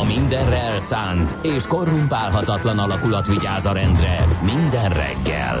A mindenre elszánt és korrumpálhatatlan alakulat vigyáz a rendre minden reggel.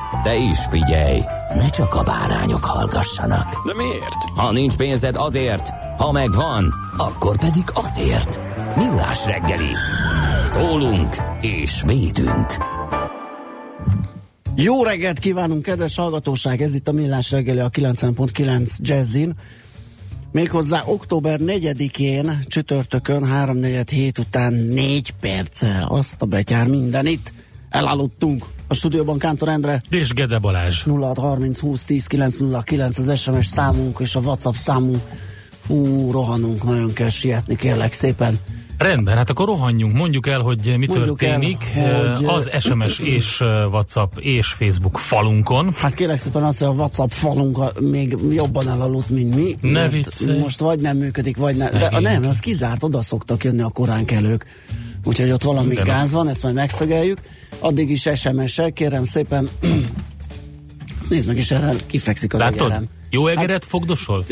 De is figyelj, ne csak a bárányok hallgassanak. De miért? Ha nincs pénzed, azért, ha megvan, akkor pedig azért. Millás reggeli. Szólunk és védünk. Jó reggelt kívánunk, kedves hallgatóság! Ez itt a Millás reggeli, a 90.9 Jazzin. Méghozzá október 4-én, csütörtökön, 3-4-7 után 4 perccel. Azt a betyár mindenit. Elaludtunk. A stúdióban Kántor Endre és Gede Balázs. 0630 20 10 909 az SMS számunk és a WhatsApp számunk. Hú, rohanunk, nagyon kell sietni, kérlek szépen. Rendben, hát akkor rohanjunk, mondjuk el, hogy mi történik el, hogy az SMS és WhatsApp és Facebook falunkon. Hát kérlek szépen azt, hogy a WhatsApp falunk még jobban elaludt, mint mi. Ne viccelj. Most vagy nem működik, vagy nem. De nem, az kizárt, oda szoktak jönni a koránkelők. Úgyhogy ott valami gáz van, ezt majd megszögeljük. Addig is SMS-el, kérem szépen. Nézd meg is, erre kifekszik az látod? Egerem. Jó egeret fogdosol?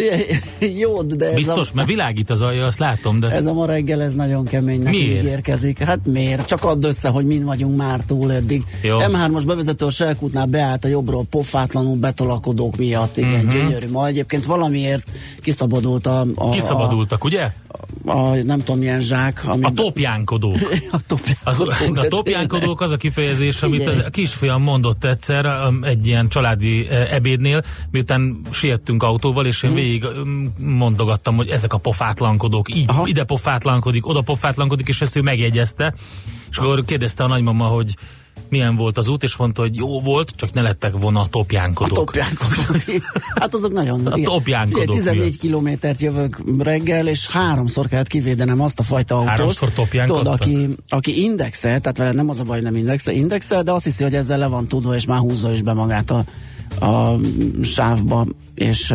Jó, de ez biztos, mert világít az alja, azt látom. De ez a ma reggel, ez nagyon keménynek ígérkezik. Hát miért? Csak add össze, hogy min vagyunk már túl eddig. Jó. M3-as bevezető a Selkútnál beállt a jobbról pofátlanul betolakodók miatt. Igen, gyönyörű. Ma egyébként valamiért kiszabadult kiszabadultak, ugye? Nem tudom, milyen zsák. A topjánkodók. A topjánkodók az a kifejezés, amit a kisfiam mondott egyszer egy ilyen családi ebédnél, miután siettünk autóval, és én végig mondogattam, hogy ezek a pofátlankodók, így, ide pofátlankodik, oda pofátlankodik, és ezt ő megjegyezte, és akkor kérdezte a nagymama, hogy milyen volt az út, és mondta, hogy jó volt, csak ne lettek volna a topjánkodók. A topjánkodók. Hát azok nagyon... A topjánkodók. 14 kilométert jövök reggel, és 3-szor kellett kivédenem azt a fajta autót. 3-szor topjánkodtak? Aki indexel, tehát vele nem az a baj, nem indexel, de azt hiszi, hogy ezzel le van tudva, és már húzza is be magát a sávba, és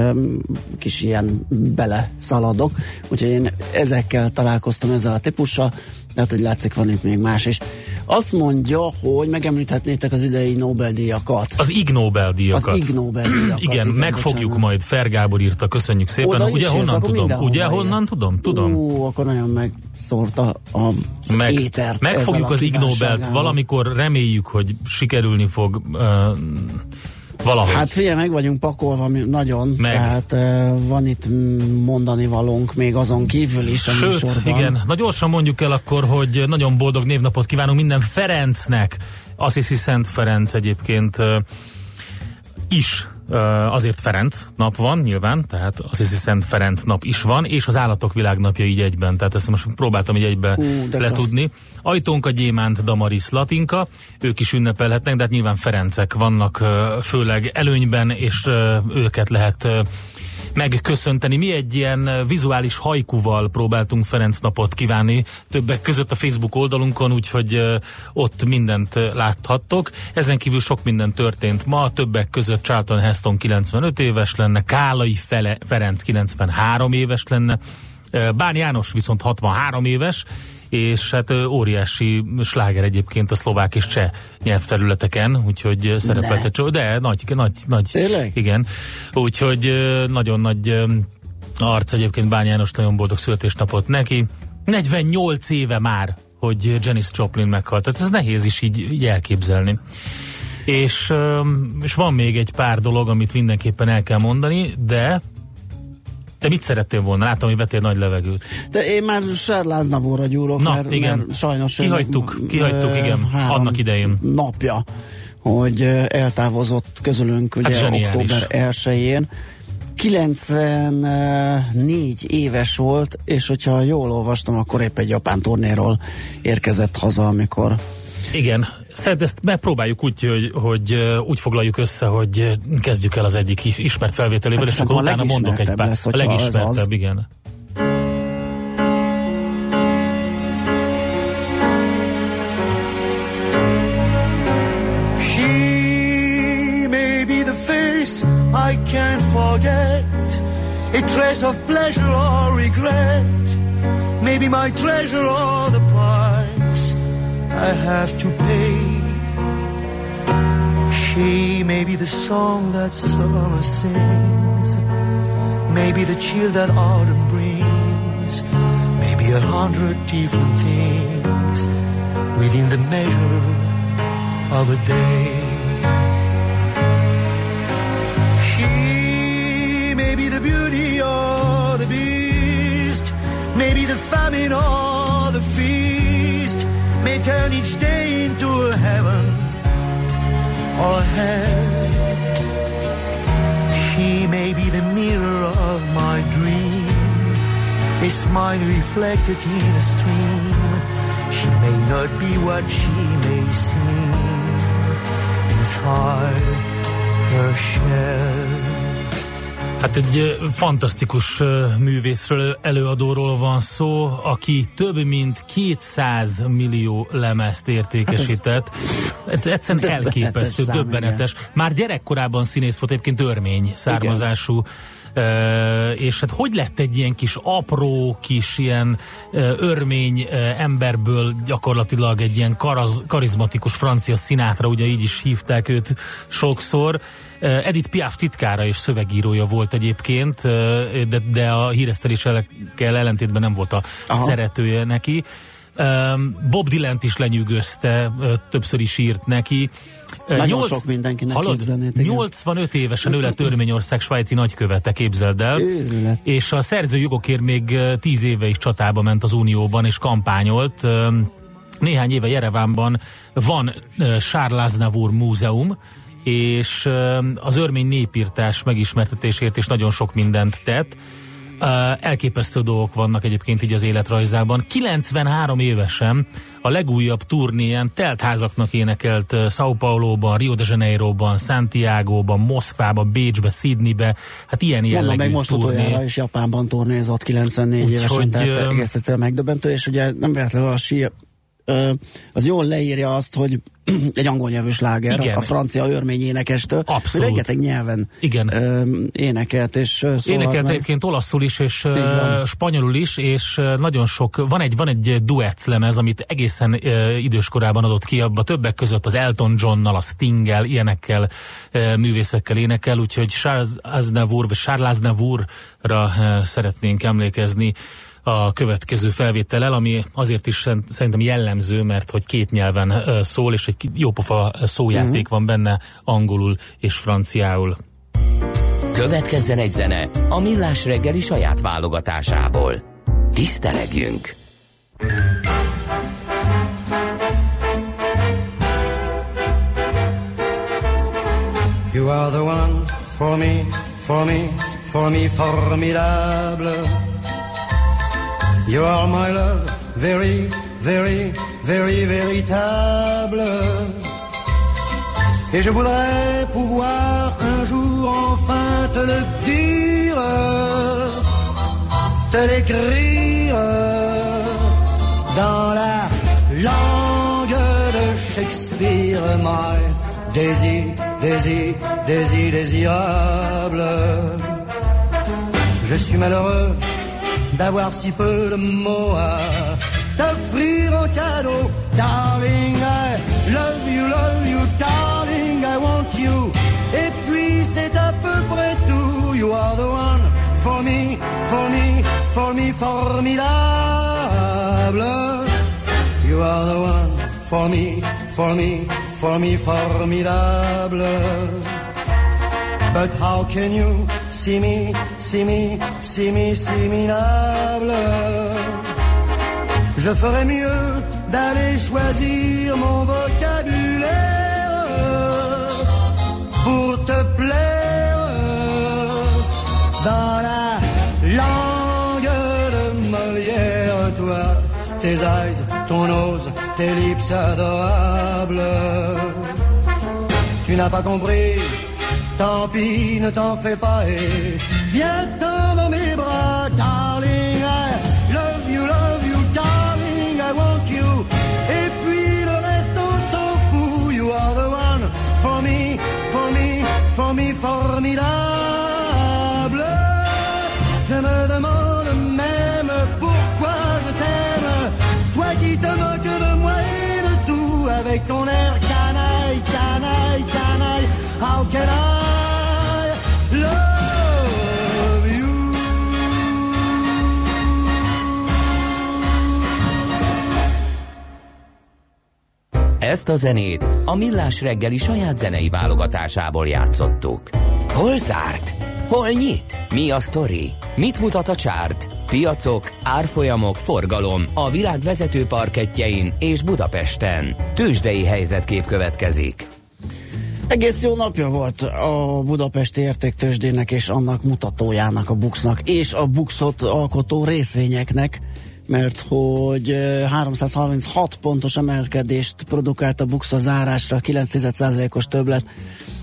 kis ilyen bele szaladok, úgyhogy én ezekkel találkoztam, ezzel a típussal, lehet, hogy látszik, van itt még más is. Azt mondja, hogy megemlíthetnétek az idei Nobel-díjakat. Az Ig Nobel-díjakat. Igen, megfogjuk majd, Fer Gábor írta, köszönjük szépen. Ugye honnan tudom? Ugye honnan tudom? Ó, akkor nagyon megszórta az étert. Megfogjuk az Ig Nobelt, valamikor reméljük, hogy sikerülni fog... valahogy. Hát figyelj, meg vagyunk pakolva nagyon, tehát van itt mondani valónk még azon kívül is a műsorban. Igen. Na gyorsan mondjuk el akkor, hogy nagyon boldog névnapot kívánunk minden Ferencnek. Azt hiszi Szent Ferenc egyébként is. Azért Ferenc nap van, nyilván, tehát azt hiszi Szent Ferenc nap is van, és az állatok világnapja így egyben, tehát ezt most próbáltam így egybe letudni. Ajtónk a gyémánt, Damaris, Latinka, ők is ünnepelhetnek, de hát nyilván Ferencek vannak főleg előnyben, és őket lehet megköszönteni. Mi egy ilyen vizuális hajkuval próbáltunk Ferenc napot kívánni, többek között a Facebook oldalunkon, úgyhogy ott mindent láthattok. Ezen kívül sok minden történt ma, többek között Charlton Heston 95 éves lenne, Kálai Fele Ferenc 93 éves lenne, Bán János viszont 63 éves, és hát óriási sláger egyébként a szlovák és cseh nyelvterületeken, úgyhogy szerepeltet, de nagy. Tényleg? Igen, úgyhogy nagyon nagy arc egyébként Bán János, nagyon boldog születésnapot neki. 48 éve már, hogy Janis Joplin meghalt, tehát ez nehéz is így elképzelni. És van még egy pár dolog, amit mindenképpen el kell mondani, de... Te mit szerettél volna? Láttam, hogy vettél nagy levegőt. De én már Charles Aznavourra gyúrok, mert sajnos... Kihagytuk, igen, annak idején. Napja hogy eltávozott közülünk ugye október 1-én. 94 éves volt, és hogyha jól olvastam, akkor épp egy japán turnéról érkezett haza, amikor... Igen, szerintem ezt megpróbáljuk úgy, hogy úgy foglaljuk össze, hogy kezdjük el az egyik ismert felvételével, és akkor utána mondok egy pár. Lesz, a legismertebb, igen. I can't forget a trace of pleasure or regret. Maybe my treasure or the price I have to pay. She may be the song that summer sings, maybe the chill that autumn brings, maybe 100 different things within the measure of a day. Maybe the beauty or the beast, maybe the famine or the feast, may turn each day into a heaven or a hell. She may be the mirror of my dream, a smile reflected in a stream. She may not be what she may seem inside her shell. Hát egy fantasztikus művészről, előadóról van szó, aki több mint 200 millió lemezt értékesített. Hát egyszerűen elképesztő, döbbenetes. Már gyerekkorában színész volt, egyébként örmény származású. És hát hogy lett egy ilyen kis apró, kis ilyen örmény emberből gyakorlatilag egy ilyen karizmatikus francia Sinatra, ugye így is hívták őt sokszor. Edith Piaf titkára és szövegírója volt egyébként, de a híresztelésekkel ellentétben nem volt a szeretője neki. Bob Dylan is lenyűgözte, többször is írt neki. Nagyon sok mindenkinek képzelnétek. 85 évesen ő lett Örményország svájci nagykövete, képzeld el. Őrület. És a szerzői jogokért még 10 éve is csatába ment az Unióban, és kampányolt. Néhány éve Jerevánban van Charles Aznavour múzeum, és az örmény népírtás megismertetésért is nagyon sok mindent tett. Elképesztő dolgok vannak egyébként így az életrajzában. 93 évesen a legújabb turnéján teltházaknak énekelt São Paulo-ban, Rio de Janeiro-ban, Santiago-ban, Moszkvába, Bécsbe, Sydneybe, hát ilyen jellegű turné. Meg most utoljára is Japánban turnézott 94 évesen, tehát egész egyszerűen megdöbbentő, és ugye nem véletlenül a sí... az jól leírja azt, hogy egy angol nyelvű sláger, igen, a francia örmény énekestől. Abszolút. Rengeteg nyelven énekelt. És énekelt egyébként olaszul is, és spanyolul is, és nagyon sok, van egy duett lemez, amit egészen időskorában adott ki, abba többek között az Elton Johnnal, a Stinggel, ilyenekkel, művészekkel énekel, úgyhogy Charles Aznavourra szeretnénk emlékezni a következő felvétellel, ami azért is szerintem jellemző, mert hogy két nyelven szól, és egy jópofa szójáték van benne, angolul és franciául. Következzen egy zene a Millás reggeli saját válogatásából. Tisztelegjünk! You are the one for me, for me, for me, formidable. You are my love, very, very, very véritable. Et je voudrais pouvoir un jour enfin te le dire, te l'écrire dans la langue de Shakespeare. My désir, désir, désir, désirable. Je suis malheureux d'avoir si peu de mots à t'offrir en cadeau. Darling, I love you, darling, I want you. Et puis c'est à peu près tout. You are the one for me, for me, for me, formidable. You are the one for me, for me, for me, formidable. But how can you see me, see me, see me, see me minable? Je ferais mieux d'aller choisir mon vocabulaire tes eyes, ton nose, tes lips adorables. Tu n'as pas compris, tant pis, ne t'en fais pas et viens-t'en dans mes bras, darling, I love you, darling, I want you. Et puis le reste on s'en fout, you are the one for me, for me, for me, formidable. Je me demande même pourquoi je t'aime, toi qui te moques de moi et de tout, avec ton air canaille, canaille, canaille, how can I love you? Ezt a zenét a Millás reggeli saját zenei válogatásából játszottuk. Hol zárt? Hol nyit? Mi a sztori? Mit mutat a csárt? Piacok, árfolyamok, forgalom a világ vezető parkettjein és Budapesten. Tőzsdei helyzetkép következik. Egész jó napja volt a Budapesti Értéktőzsdének és annak mutatójának, a BUX-nak és a BUX-ot alkotó részvényeknek, mert hogy 336 pontos emelkedést produkált a BUX a zárásra, 9%-os többlet,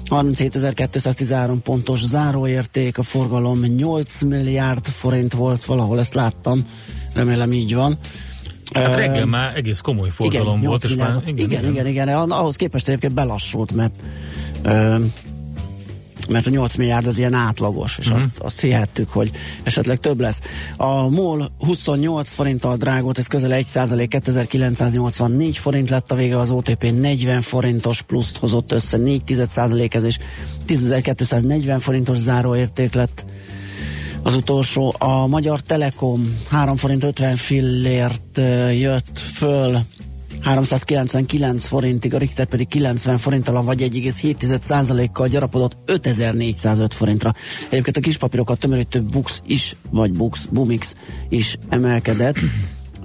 37.213 pontos záróérték, a forgalom 8 milliárd forint volt, valahol ezt láttam, remélem így van. Hát reggel már egész komoly forgalom volt. És már, igen, ahhoz képest egyébként belassult, mert a 8 milliárd az ilyen átlagos, és azt hihettük, hogy esetleg több lesz. A MOL 28 forinttal drágult, ez közel 1%, 2984 forint lett a vége, az OTP 40 forintos pluszt hozott össze, 0,4%, ez is 10.240 forintos záróérték lett az utolsó. A Magyar Telekom 3 forint 50 fillért jött föl 399 forintig, a Richter pedig 90 forinttal, vagy 1,7%-kal gyarapodott 5405 forintra. Egyébként a kispapírokat tömörítő BUX is, vagy BUMIX is emelkedett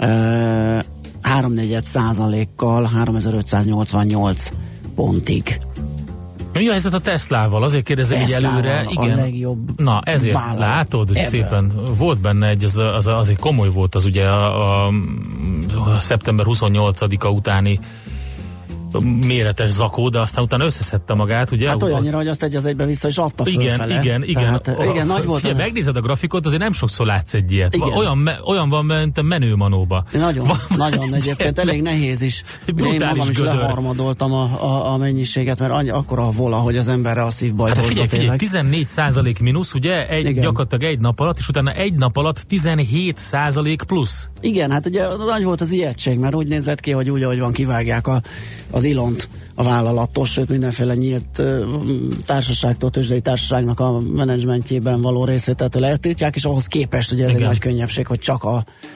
3,4%-kal 3588 pontig. Mi a helyzet a Teslával? Azért kérdezem így előre. Igen. A legjobb. Na, ezért vállalat. Látod, hogy szépen volt benne egy, azért komoly volt az ugye a szeptember 28-a utáni méretes zakó, de aztán utána összeszedte magát, ugye? Hát olyannyira, hogy azt egy az egyben vissza is adta fölfele. Igen. Tehát, igen, nagy volt. Figyelj, megnézed a grafikot, azért nem sokszor látsz egy ilyet. Olyan van, mint a menőmanóba. Nagyon, egyébként elég nehéz is. Én magam is leharmadoltam a mennyiséget, mert akkora vola, hogy az emberre a szívbajt hozza tényleg. Hát figyelj, 14% mínusz, ugye? Gyakorlatilag egy nap alatt, és utána egy nap alatt 17% plusz. Igen, hát ugye nagy volt az ijegység, mert úgy nézett ki, hogy úgy, ahogy van, kivágják az Ilont a vállalattól, sőt mindenféle nyílt társaságtól, tőzsdei társaságnak a menedzsmentjében való részvételtől eltiltják, és ahhoz képest ugye ez egy nagy könnyebbség, hogy csak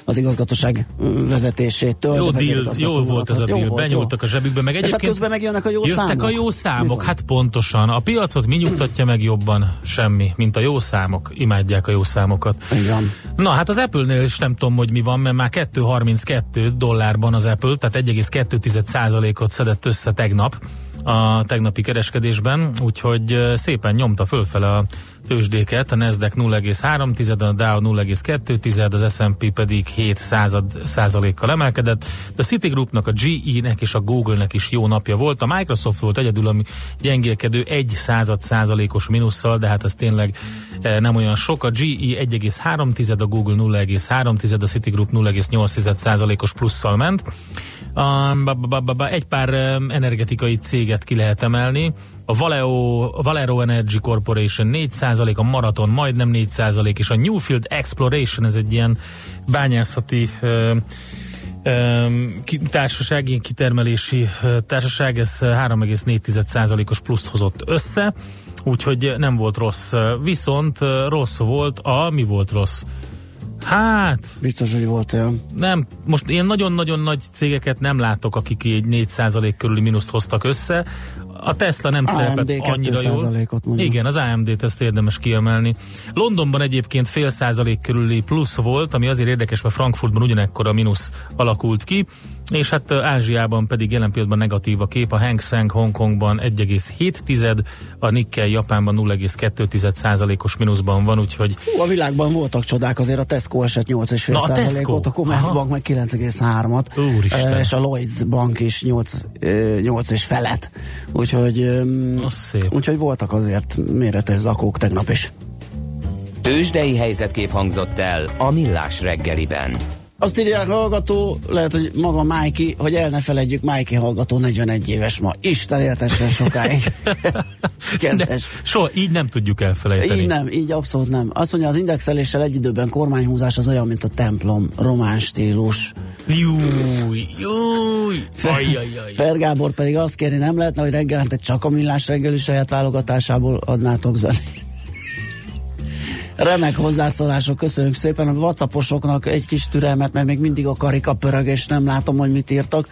az igazgatóság vezetésétől. Jó volt ez a deal, benyúltak a zsebükbe, meg egyébként és hát közben megjönnek a jó számok. Jöttek a jó számok, hát pontosan. A piacot mi nyugtatja meg jobban? Semmi, mint a jó számok. Imádják a jó számokat. Igen. Na hát az Apple-nél is nem tudom, hogy mi van, mert már $2.32 az Apple, tehát 1,2%-ot szedett össze tegnap a tegnapi kereskedésben, úgyhogy szépen nyomta fölfele a tőzsdéket, a NASDAQ 0,3, a Dow 0,2, az S&P pedig 0,7%-kal emelkedett, de a Citigroupnak, a GE-nek és a Google-nek is jó napja volt, a Microsoft volt egyedül, ami gyengélkedő 0,1%-os minusszal, de hát ez tényleg nem olyan sok, a GE 1,3, a Google 0,3, a Citigroup 0,8%-os plusszal ment. Egy pár energetikai céget ki lehet emelni, a Valero Energy Corporation 4%, a Marathon majdnem 4%, és a Newfield Exploration, ez egy ilyen bányászati társaság, ilyen kitermelési társaság, ez 3,4%-os pluszt hozott össze, úgyhogy nem volt rossz, viszont rossz volt mi volt rossz? Hát... Biztos, hogy volt olyan. Nem, most ilyen nagyon-nagyon nagy cégeket nem látok, akik így 4% körüli mínuszt hoztak össze. A Tesla nem szerepelt annyira jól. Igen, az AMD-t ezt érdemes kiemelni. Londonban egyébként 0,5% körüli plusz volt, ami azért érdekes, mert Frankfurtban ugyanekkora mínusz alakult ki, és hát Ázsiában pedig jelen pillanatban negatív a kép. A Hang Seng Hongkongban 1,7%, a Nikkei Japánban 0,2%-os mínuszban van, úgyhogy... Hú, a világban voltak csodák, azért a Tesco esett 8,5%-ot, a Commerzbank meg 9,3-at. Úristen. És a Lloyds Bank is 8 és felett. Úgyhogy voltak azért méretes zakók tegnap is. Tőzsdei helyzetkép hangzott el a Millás reggeliben. Azt írják a hallgató, lehet, hogy maga Májki, hogy el ne feledjük, Májki hallgató 41 éves ma. Isten éltessen sokáig. Soha így nem tudjuk elfelejteni. Így abszolút nem. Azt mondja, az indexeléssel egy időben kormányhúzás az olyan, mint a templom, román stílus. Júj! Per Gábor pedig azt kérni, nem lehetne, hogy reggelente csak a Millás reggeli saját válogatásából adnátok zenét. Remek hozzászólások, köszönjük szépen. A WhatsApposoknak egy kis türelmet, mert még mindig a karika pörög, és nem látom, hogy mit írtak.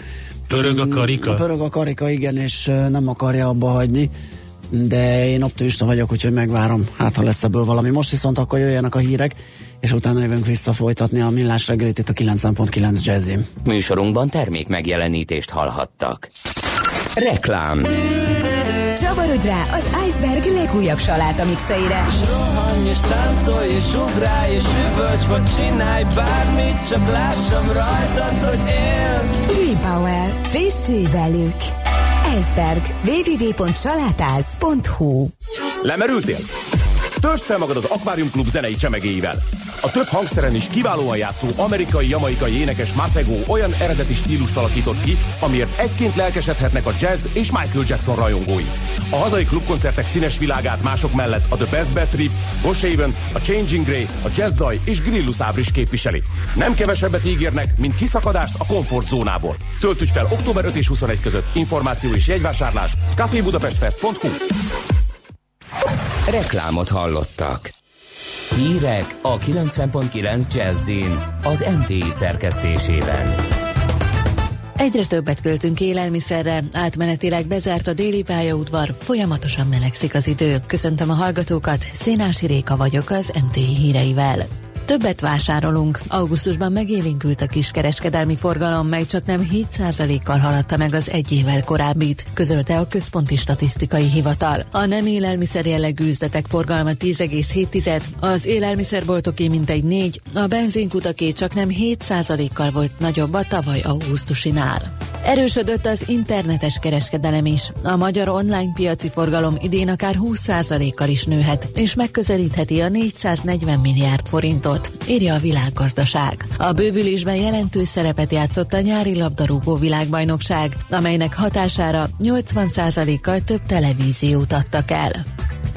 Pörög a karika? Pörög a karika, igen, és nem akarja abba hagyni, de én optimista vagyok, úgyhogy megvárom, hát ha lesz ebből valami. Most viszont akkor jöjjenek a hírek, és utána jövünk vissza folytatni a Millás reggelit itt a 90.9 Jazzy. Műsorunkban termék megjelenítést hallhattak. Reklám. Csavarodj rá az Iceberg legújabb salátamixeire. S rohanj és táncolj és ugrálj és üvölts, vagy csinálj bármit, csak lássam rajtad, hogy élsz. Green Power. Frissülj velük. Iceberg. www.salátász.hu. Lemerültél? Töltsd fel magad az Aquarium Klub zenei csemegéivel. A több hangszeren is kiválóan játszó amerikai-jamaikai énekes Masego olyan eredeti stílust alakított ki, amiért egyként lelkesedhetnek a jazz és Michael Jackson rajongói. A hazai klubkoncertek színes világát mások mellett a The Best Bad Trip, Bush Haven, a Changing Grey, a Jazzzaj és Grillus Ábr is képviseli. Nem kevesebbet ígérnek, mint kiszakadást a komfortzónából. Töltsd fel október 5 és 21 között. Információ és jegyvásárlás cafébudapestfest.hu. Reklámot hallottak. Hírek a 90.9 Jazzin az MTI szerkesztésében. Egyre többet költünk élelmiszerre, átmenetileg bezárt a déli pályaudvar, folyamatosan melegszik az idő. Köszöntöm a hallgatókat, Szénási Réka vagyok az MTI híreivel. Többet vásárolunk. Augusztusban megélénkült a kiskereskedelmi forgalom, mely csaknem 7%-kal haladta meg az egy évvel korábbit, közölte a Központi Statisztikai Hivatal. A nem élelmiszer jellegű üzletek forgalma 10,7, az élelmiszerboltoké mintegy 4, a benzinkutaké csaknem 7%-kal volt nagyobb a tavaly augusztusinál. Erősödött az internetes kereskedelem is. A magyar online piaci forgalom idén akár 20%-kal is nőhet, és megközelítheti a 440 milliárd forintot, írja a Világgazdaság. A bővülésben jelentős szerepet játszott a nyári labdarúgó világbajnokság, amelynek hatására 80%-kal több televíziót adtak el.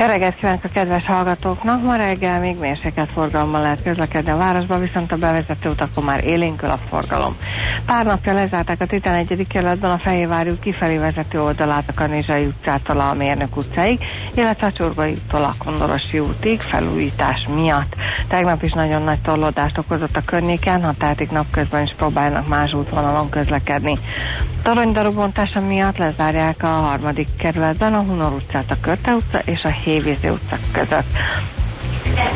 Jó reggelt kívánok a kedves hallgatóknak! Ma reggel még mérsékelt forgalommal lehet közlekedni a városban, viszont a bevezető utakon már élénkül a forgalom. Pár napja lezárták a 11. kerületben a Fehérvári út kifelé vezető oldalát a Kanizsai utcától a Mérnök utcáig, illetve a Csorbai úttól a Kondorosi útig felújítás miatt. Tegnap is nagyon nagy torlódást okozott a környéken, határtig napközben is próbálnak más útvonalon közlekedni. Toronydarú bontása miatt lezárják a 3. kerületben a Hunor utcát, a Körte utca és a Hévízi utca között.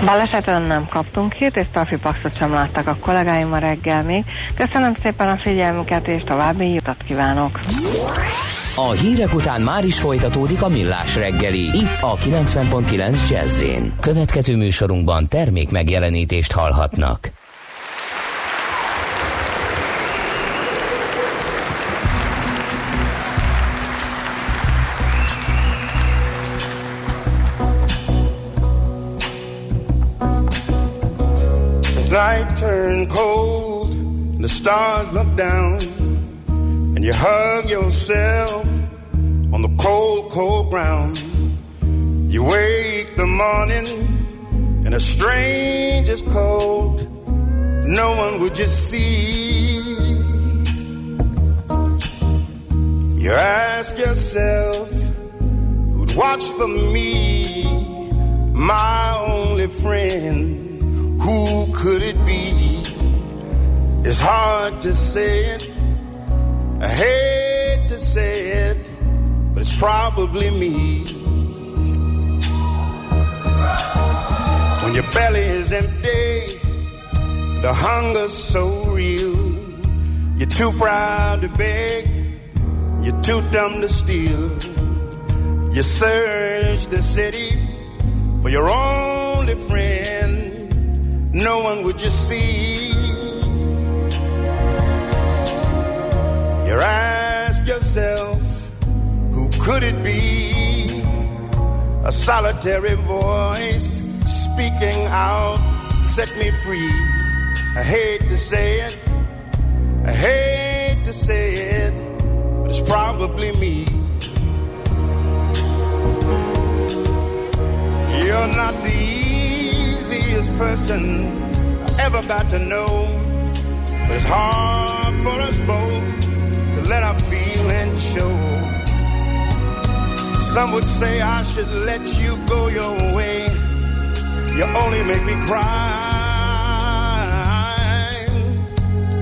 Balesetről nem kaptunk hírt, és trafipaxot sem láttak a kollégáim a reggel még. Köszönöm szépen a figyelmüket, és további jót kívánok! A hírek után már is folytatódik a Millás reggeli, itt a 90.9 Jazz-én. Következő műsorunkban termék megjelenítést hallhatnak. The night turned cold, the stars look down, and you hug yourself on the cold, cold ground. You wake the morning, and a strange is cold, no one would you see. You ask yourself, who'd watch for me, my only friend? Who could it be? It's hard to say it, I hate to say it, but it's probably me. When your belly is empty, the hunger's so real. You're too proud to beg, you're too dumb to steal. You search the city for your only friend, no one would you see. You ask yourself, who could it be? A solitary voice speaking out, set me free. I hate to say it, I hate to say it, but it's probably me. You're not the person I ever got to know, but it's hard for us both to let our feelings show. Some would say I should let you go your way, you only make me cry.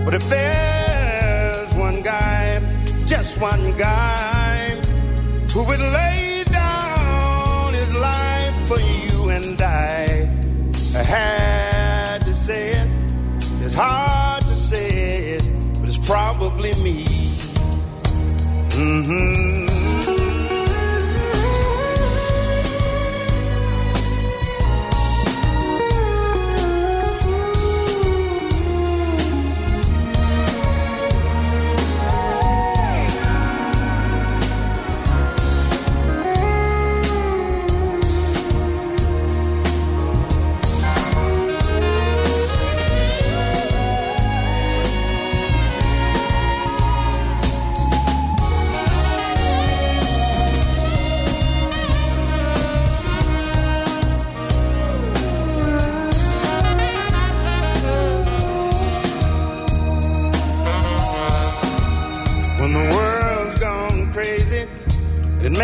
But if there's one guy, just one guy, who would lay down his life for you and I, I had to say it, it's hard to say it, but it's probably me. Mm-hmm.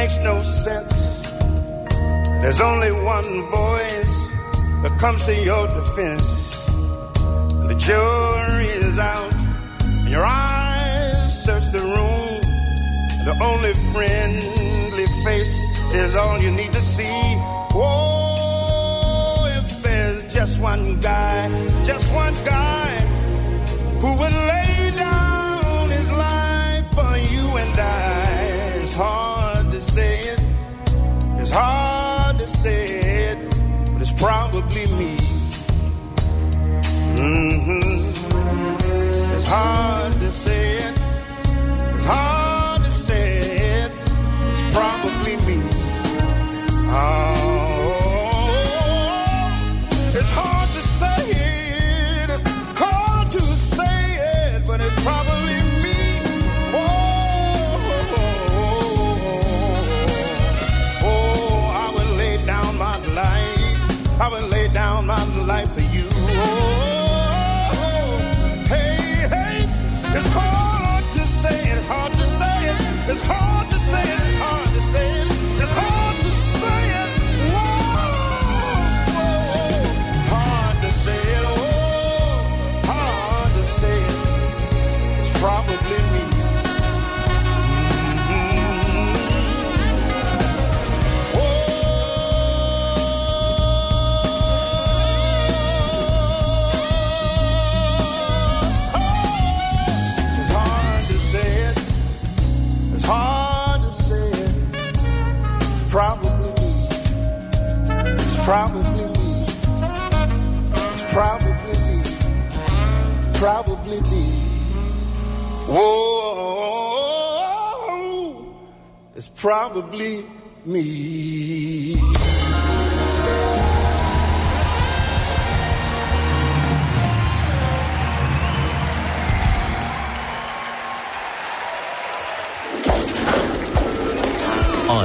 Makes no sense. There's only one voice that comes to your defense. And the jury is out, and your eyes search the room. The only friendly face is all you need to see. Oh, if there's just one guy, who would lay down his life for you and I. It's hard to say it, it's hard to say it, but it's probably me. Mm-hmm. It's hard to say it, it's hard to say it, it's probably me. Oh, it's hard to say it, it's hard to say it, but it's probably me. Oh, oh, I would lay down my life, I would lay down my life for you. Oh, hey, hey, it's hard to say it, it's hard to say it, it's hard to say it, it's hard to say it, it's hard to say it. Whoa, whoa, hard to say it, oh, hard to say it, it's probably me. Probably me. It's probably me. Probably me. Whoa, it's probably me. A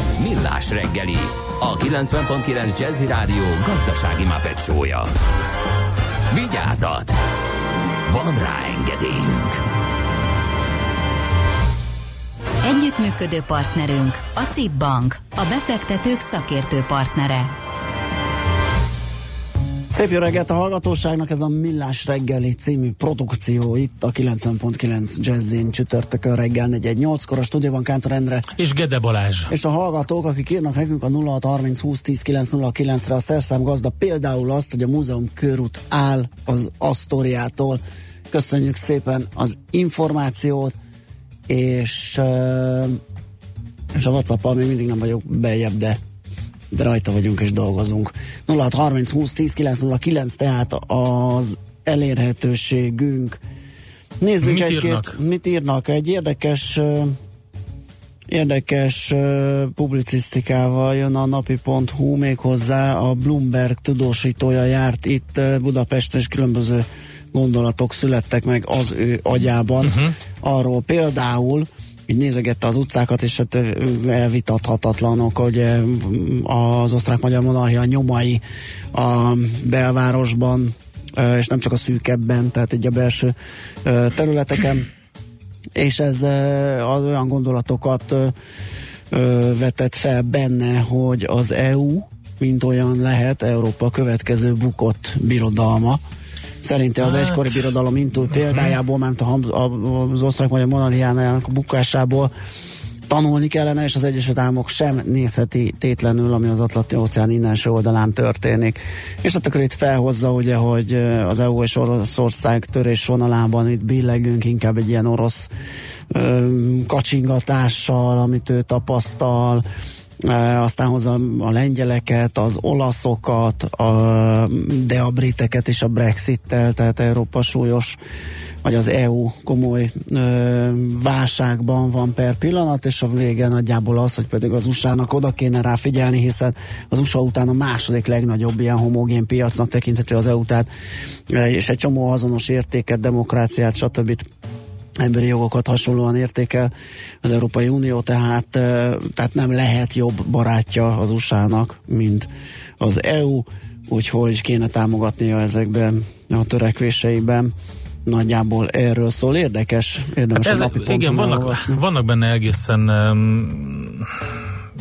Millás reggeli, a 90.9 Jazzy Rádió gazdasági Muppet Show-ja. Vigyázat! Van rá engedélyünk! Együttműködő partnerünk a CIP Bank, a befektetők szakértő partnere. Szép jó reggelt a hallgatóságnak, ez a Millás reggeli című produkció itt a 90.9 Jazzin csütörtökön reggel 418-kor. A stúdióban Kántor Endre és Gede Balázs. És a hallgatók, akik írnak nekünk a 0630 20 10 909-re, a szerszám gazda például azt, hogy a múzeum körút áll az Asztóriától. Köszönjük szépen az információt, és a WhatsApp-al még mindig nem vagyok beljebb, de rajta vagyunk és dolgozunk. 0630 20 10 909, tehát az elérhetőségünk. Nézzük mit írnak. Egy érdekes publicisztikával jön a napi.hu, méghozzá a Bloomberg tudósítója járt itt Budapesten, és különböző gondolatok születtek meg az ő agyában. Arról például, így nézegette az utcákat, és hát elvitathatatlanok, hogy az osztrák-magyar monarchia nyomai a belvárosban, és nem csak a szűkebben, tehát így a belső területeken, és ez az olyan gondolatokat vetett fel benne, hogy az EU, mint olyan, lehet Európa következő bukott birodalma. Szerinte az egykori birodalom intúl példájából, mert az osztrák-magyar monarchiának a bukásából tanulni kellene, és az Egyesült Államok sem nézheti tétlenül, ami az Atlanti-óceán innenső oldalán történik. És hát akkor itt felhozza, ugye, hogy az EU és Oroszország törésvonalában itt billegünk, inkább egy ilyen orosz kacsingatással, amit ő tapasztal. Aztán hozza a lengyeleket, az olaszokat, de a briteket is a Brexittel, tehát Európa súlyos, vagy az EU komoly válságban van per pillanat, és a vége nagyjából az, hogy pedig az USA-nak oda kéne rá figyelni, hiszen az USA után a második legnagyobb ilyen homogén piacnak tekinthető az EU, tehát, és egy csomó azonos értéket, demokráciát, stb., emberi jogokat hasonlóan értékel az Európai Unió, tehát nem lehet jobb barátja az USA-nak, mint az EU, úgyhogy kéne támogatnia ezekben a törekvéseiben. nagyjából erről szól. Érdekes, érdemes hát ez, a napi igen, vannak benne egészen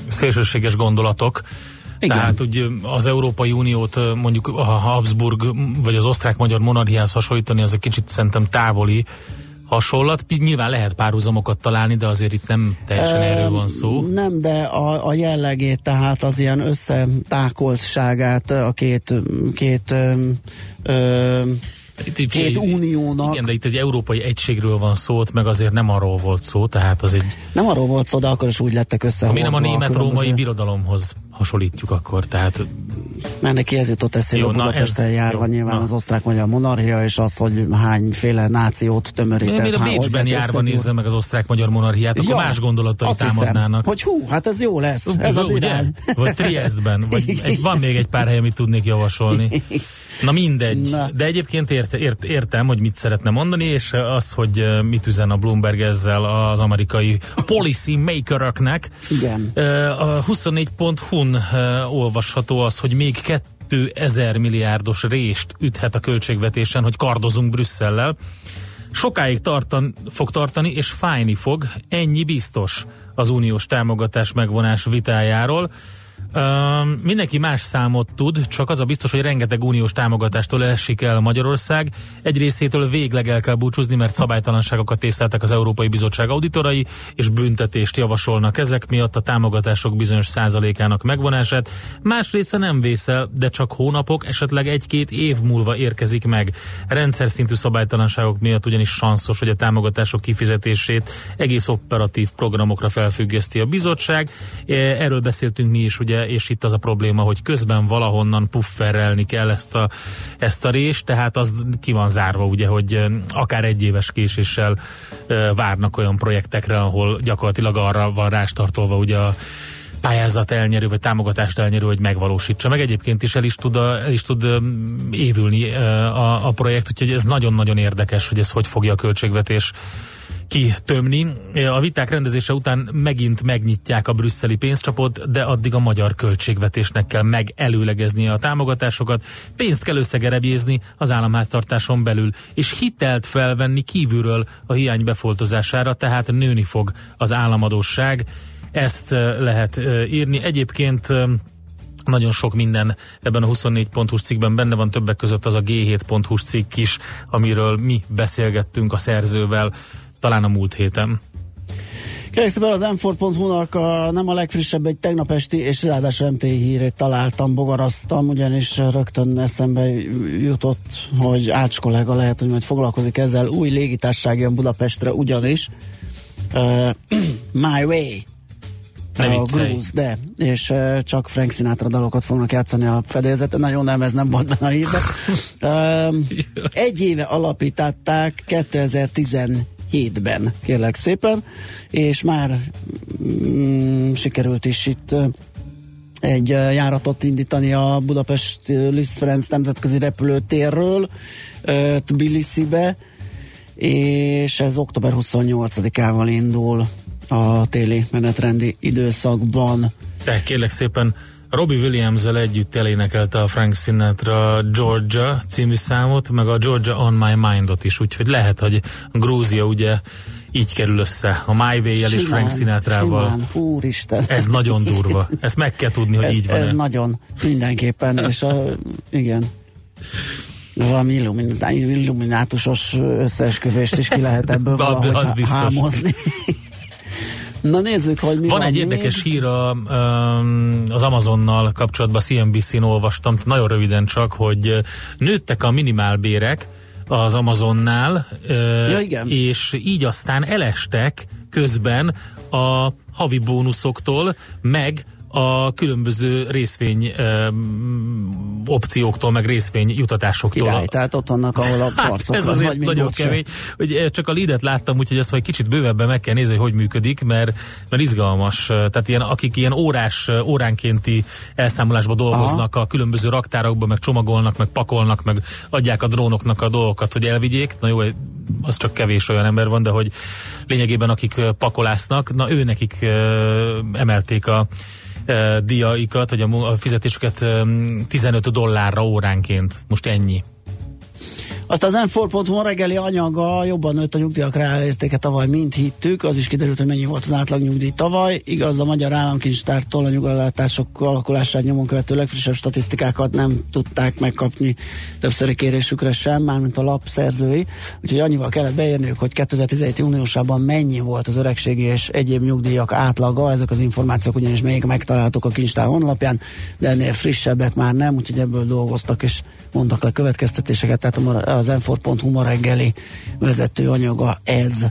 szélsőséges gondolatok. Igen. Tehát ugye az Európai Uniót mondjuk a Habsburg vagy az osztrák-magyar monarchiához hasonlítani, az egy kicsit szerintem távoli hasonlat. Nyilván lehet párhuzamokat találni, de azért itt nem teljesen erről van szó. Nem, de a jellegét, tehát az ilyen összetákoltságát a két uniónak. Igen, de itt egy európai egységről van szó, meg azért nem arról volt szó, tehát az egy... Nem arról volt szó, de akkor is úgy lettek összehangolva. Ami nem a német-római birodalomhoz hasonlítjuk akkor, tehát... Mert neki ez jutott eszébe a Budapesten járva, nyilván az osztrák-magyar monarchia, és az, hogy hányféle nációt tömörített. Mire Bécsben járva nézze meg az osztrák-magyar monarchiát, akkor más gondolatai támadnának. Hogy hú, hát ez jó lesz, ez az irány. Vagy Triestben, vagy van még egy pár hely, amit tudnék javasolni. Na mindegy, de egyébként értem, hogy mit szeretne mondani, és az, hogy mit üzen a Bloomberg ezzel az amerikai policy makeröknek. Igen. A 24.hu-n olvasható az, hogy még 2000 milliárdos rést üthet a költségvetésen, hogy kardozunk Brüsszellel. Sokáig fog tartani, és fájni fog. Ennyi biztos az uniós támogatás megvonás vitájáról. Mindenki más számot tud, csak az a biztos, hogy rengeteg uniós támogatástól esik el Magyarország. Egy részétől végleg el kell búcsúzni, mert szabálytalanságokat észleltek az Európai Bizottság auditorai, és büntetést javasolnak ezek miatt, a támogatások bizonyos százalékának megvonását. Más része nem vészel, de csak hónapok, esetleg 1-2 év múlva érkezik meg. Rendszer szintű szabálytalanságok miatt ugyanis sanszos, hogy a támogatások kifizetését egész operatív programokra felfüggeszti a bizottság. Erről beszéltünk mi is, ugye, és itt az a probléma, hogy közben valahonnan pufferelni kell ezt a rést, tehát az ki van zárva, ugye, hogy akár egyéves késéssel várnak olyan projektekre, ahol gyakorlatilag arra van rástartolva ugye a pályázat elnyerő, vagy támogatást elnyerő, hogy megvalósítsa. Meg egyébként is el is tud évülni a projekt, úgyhogy ez nagyon-nagyon érdekes, hogy ez hogy fogja a költségvetés kitömni. A viták rendezése után megint megnyitják a brüsszeli pénzcsapot, de addig a magyar költségvetésnek kell megelőlegeznie a támogatásokat, pénzt kell összegerebjézni az államháztartáson belül, és hitelt felvenni kívülről a hiány befoltozására, tehát nőni fog az államadósság. Ezt lehet írni. Egyébként nagyon sok minden ebben a 24.hu-s cikkben benne van, többek között az a g7.hu-s cikk is, amiről mi beszélgettünk a szerzővel talán a múlt héten. Kérlek szépen, az m4.hu-nak nem a legfrissebb, egy tegnap esti, és ráadásul MT hírét találtam, bogaraztam, ugyanis rögtön eszembe jutott, hogy Ács kollega lehet, hogy majd foglalkozik ezzel. Új légitársaság jön Budapestre ugyanis. My Way. A grúz, de. És csak Frank Sinatra dalokat fognak játszani a fedélzeten. Nagyon nem, ez nem volt benne a hírben. Egy éve alapították 2017-ben, kérlek szépen, és már sikerült is itt egy járatot indítani a Budapesti Liszt Ferenc nemzetközi repülőtérről Tbilisibe, és ez október 28-ával indul a téli menetrendi időszakban. Tehát kérlek szépen, Robbie Williams-zel együtt elénekelte a Frank Sinatra Georgia című számot, meg a Georgia on my mind-ot is, úgyhogy lehet, hogy Grúzia ugye így kerül össze, a My Way-jel és Frank Sinatrával. Simán, úristen. Ez nagyon durva. Ezt meg kell tudni, hogy így van. Ez nagyon, mindenképpen, és igen. Valami illuminátusos összeesküvést is ki lehet ebből valahogy hámozni. Na nézzük, hogy mi van egy érdekes hír az Amazonnal kapcsolatban, CNBC-n olvastam, nagyon röviden csak, hogy nőttek a minimálbérek az Amazonnál, és így aztán elestek közben a havi bónuszoktól, meg a különböző részvény opcióktól, meg részvény jutatásoktól. Király, tehát ott vannak, ahol a harcok. Ez azért nagyon kemény. Hogy csak a leadet láttam, úgyhogy ezt majd kicsit bővebben meg kell nézni, hogy működik, mert izgalmas. Tehát akik ilyen óránkénti elszámolásba dolgoznak, aha, a különböző raktárakban, meg csomagolnak, meg pakolnak, meg adják a drónoknak a dolgokat, hogy elvigyék. Na jó, az csak kevés olyan ember van, de hogy lényegében akik pakolásznak, na ő nekik emelték a díjaikat, hogy a fizetésüket $15 óránként. Most ennyi. Aztán az M4.hu reggeli anyaga: jobban nőtt a nyugdíjak reálértéke tavaly, mint hittük. Az is kiderült, hogy mennyi volt az átlag nyugdíj tavaly. Igaz, a magyar államkincstártól a nyugellátások alakulását nyomon követő legfrissebb statisztikákat nem tudták megkapni többszöri kérésükre sem, mármint a lap szerzői. Úgyhogy annyival kellett beérniük, hogy 2017 júniusában mennyi volt az öregségi és egyéb nyugdíjak átlaga. Ezek az információk ugyanis még megtalálhatók a kincstár honlapján, de ennél frissebbek már nem, úgyhogy ebből dolgoztak és mondtak le következtetéseket. Tehát az M4.hu ma reggeli vezető anyaga ez.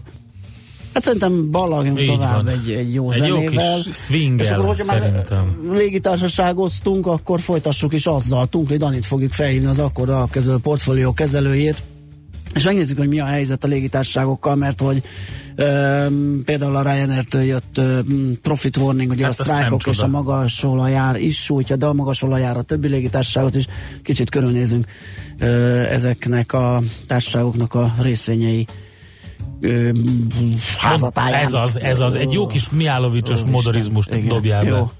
Hát szerintem ballagjunk tovább egy jó zenével. Egy jó kis swinggel szerintem. Már légitársaságoztunk, akkor folytassuk is azzal. Tunkli Danit fogjuk felhívni, az Akkord alapkezelő portfólió kezelőjét, és megnézzük, hogy mi a helyzet a légitársaságokkal, mert hogy például a Ryanair-től jött profit warning, ugye hát a sztrájkok és a magas olajár is sújtja, de a magas olajár a többi légitársaságot is. Kicsit körülnézünk ezeknek a társaságoknak a részvényei házatáján. Ez az, egy jó kis Mihálovicsos modernizmust dobjál be. Jó.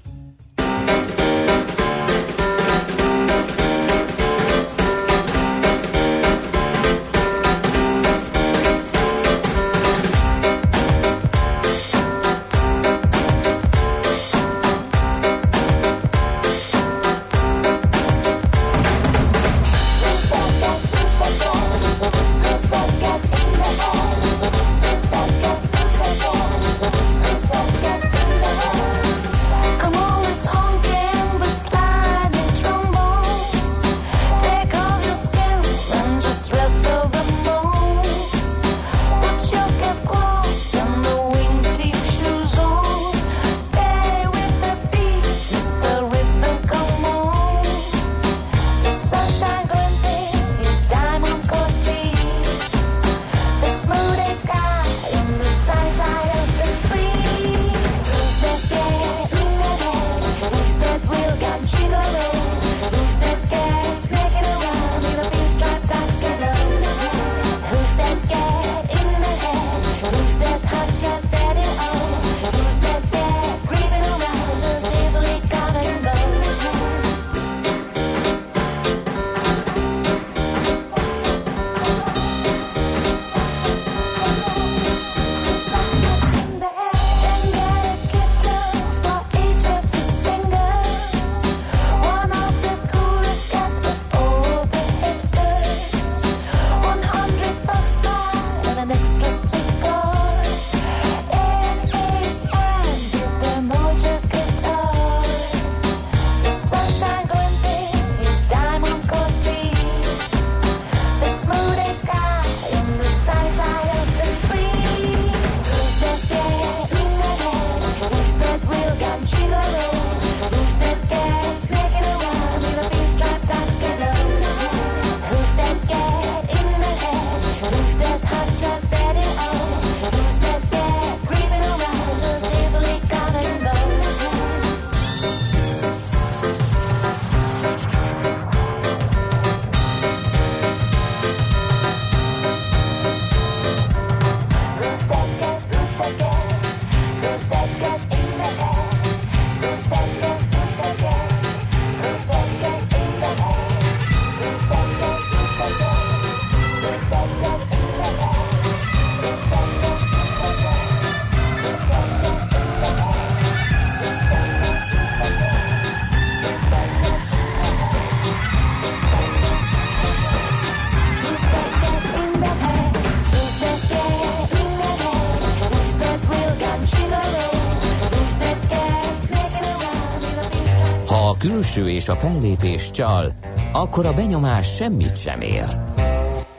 Külső és a fellépés csal, akkor a benyomás semmit sem ér.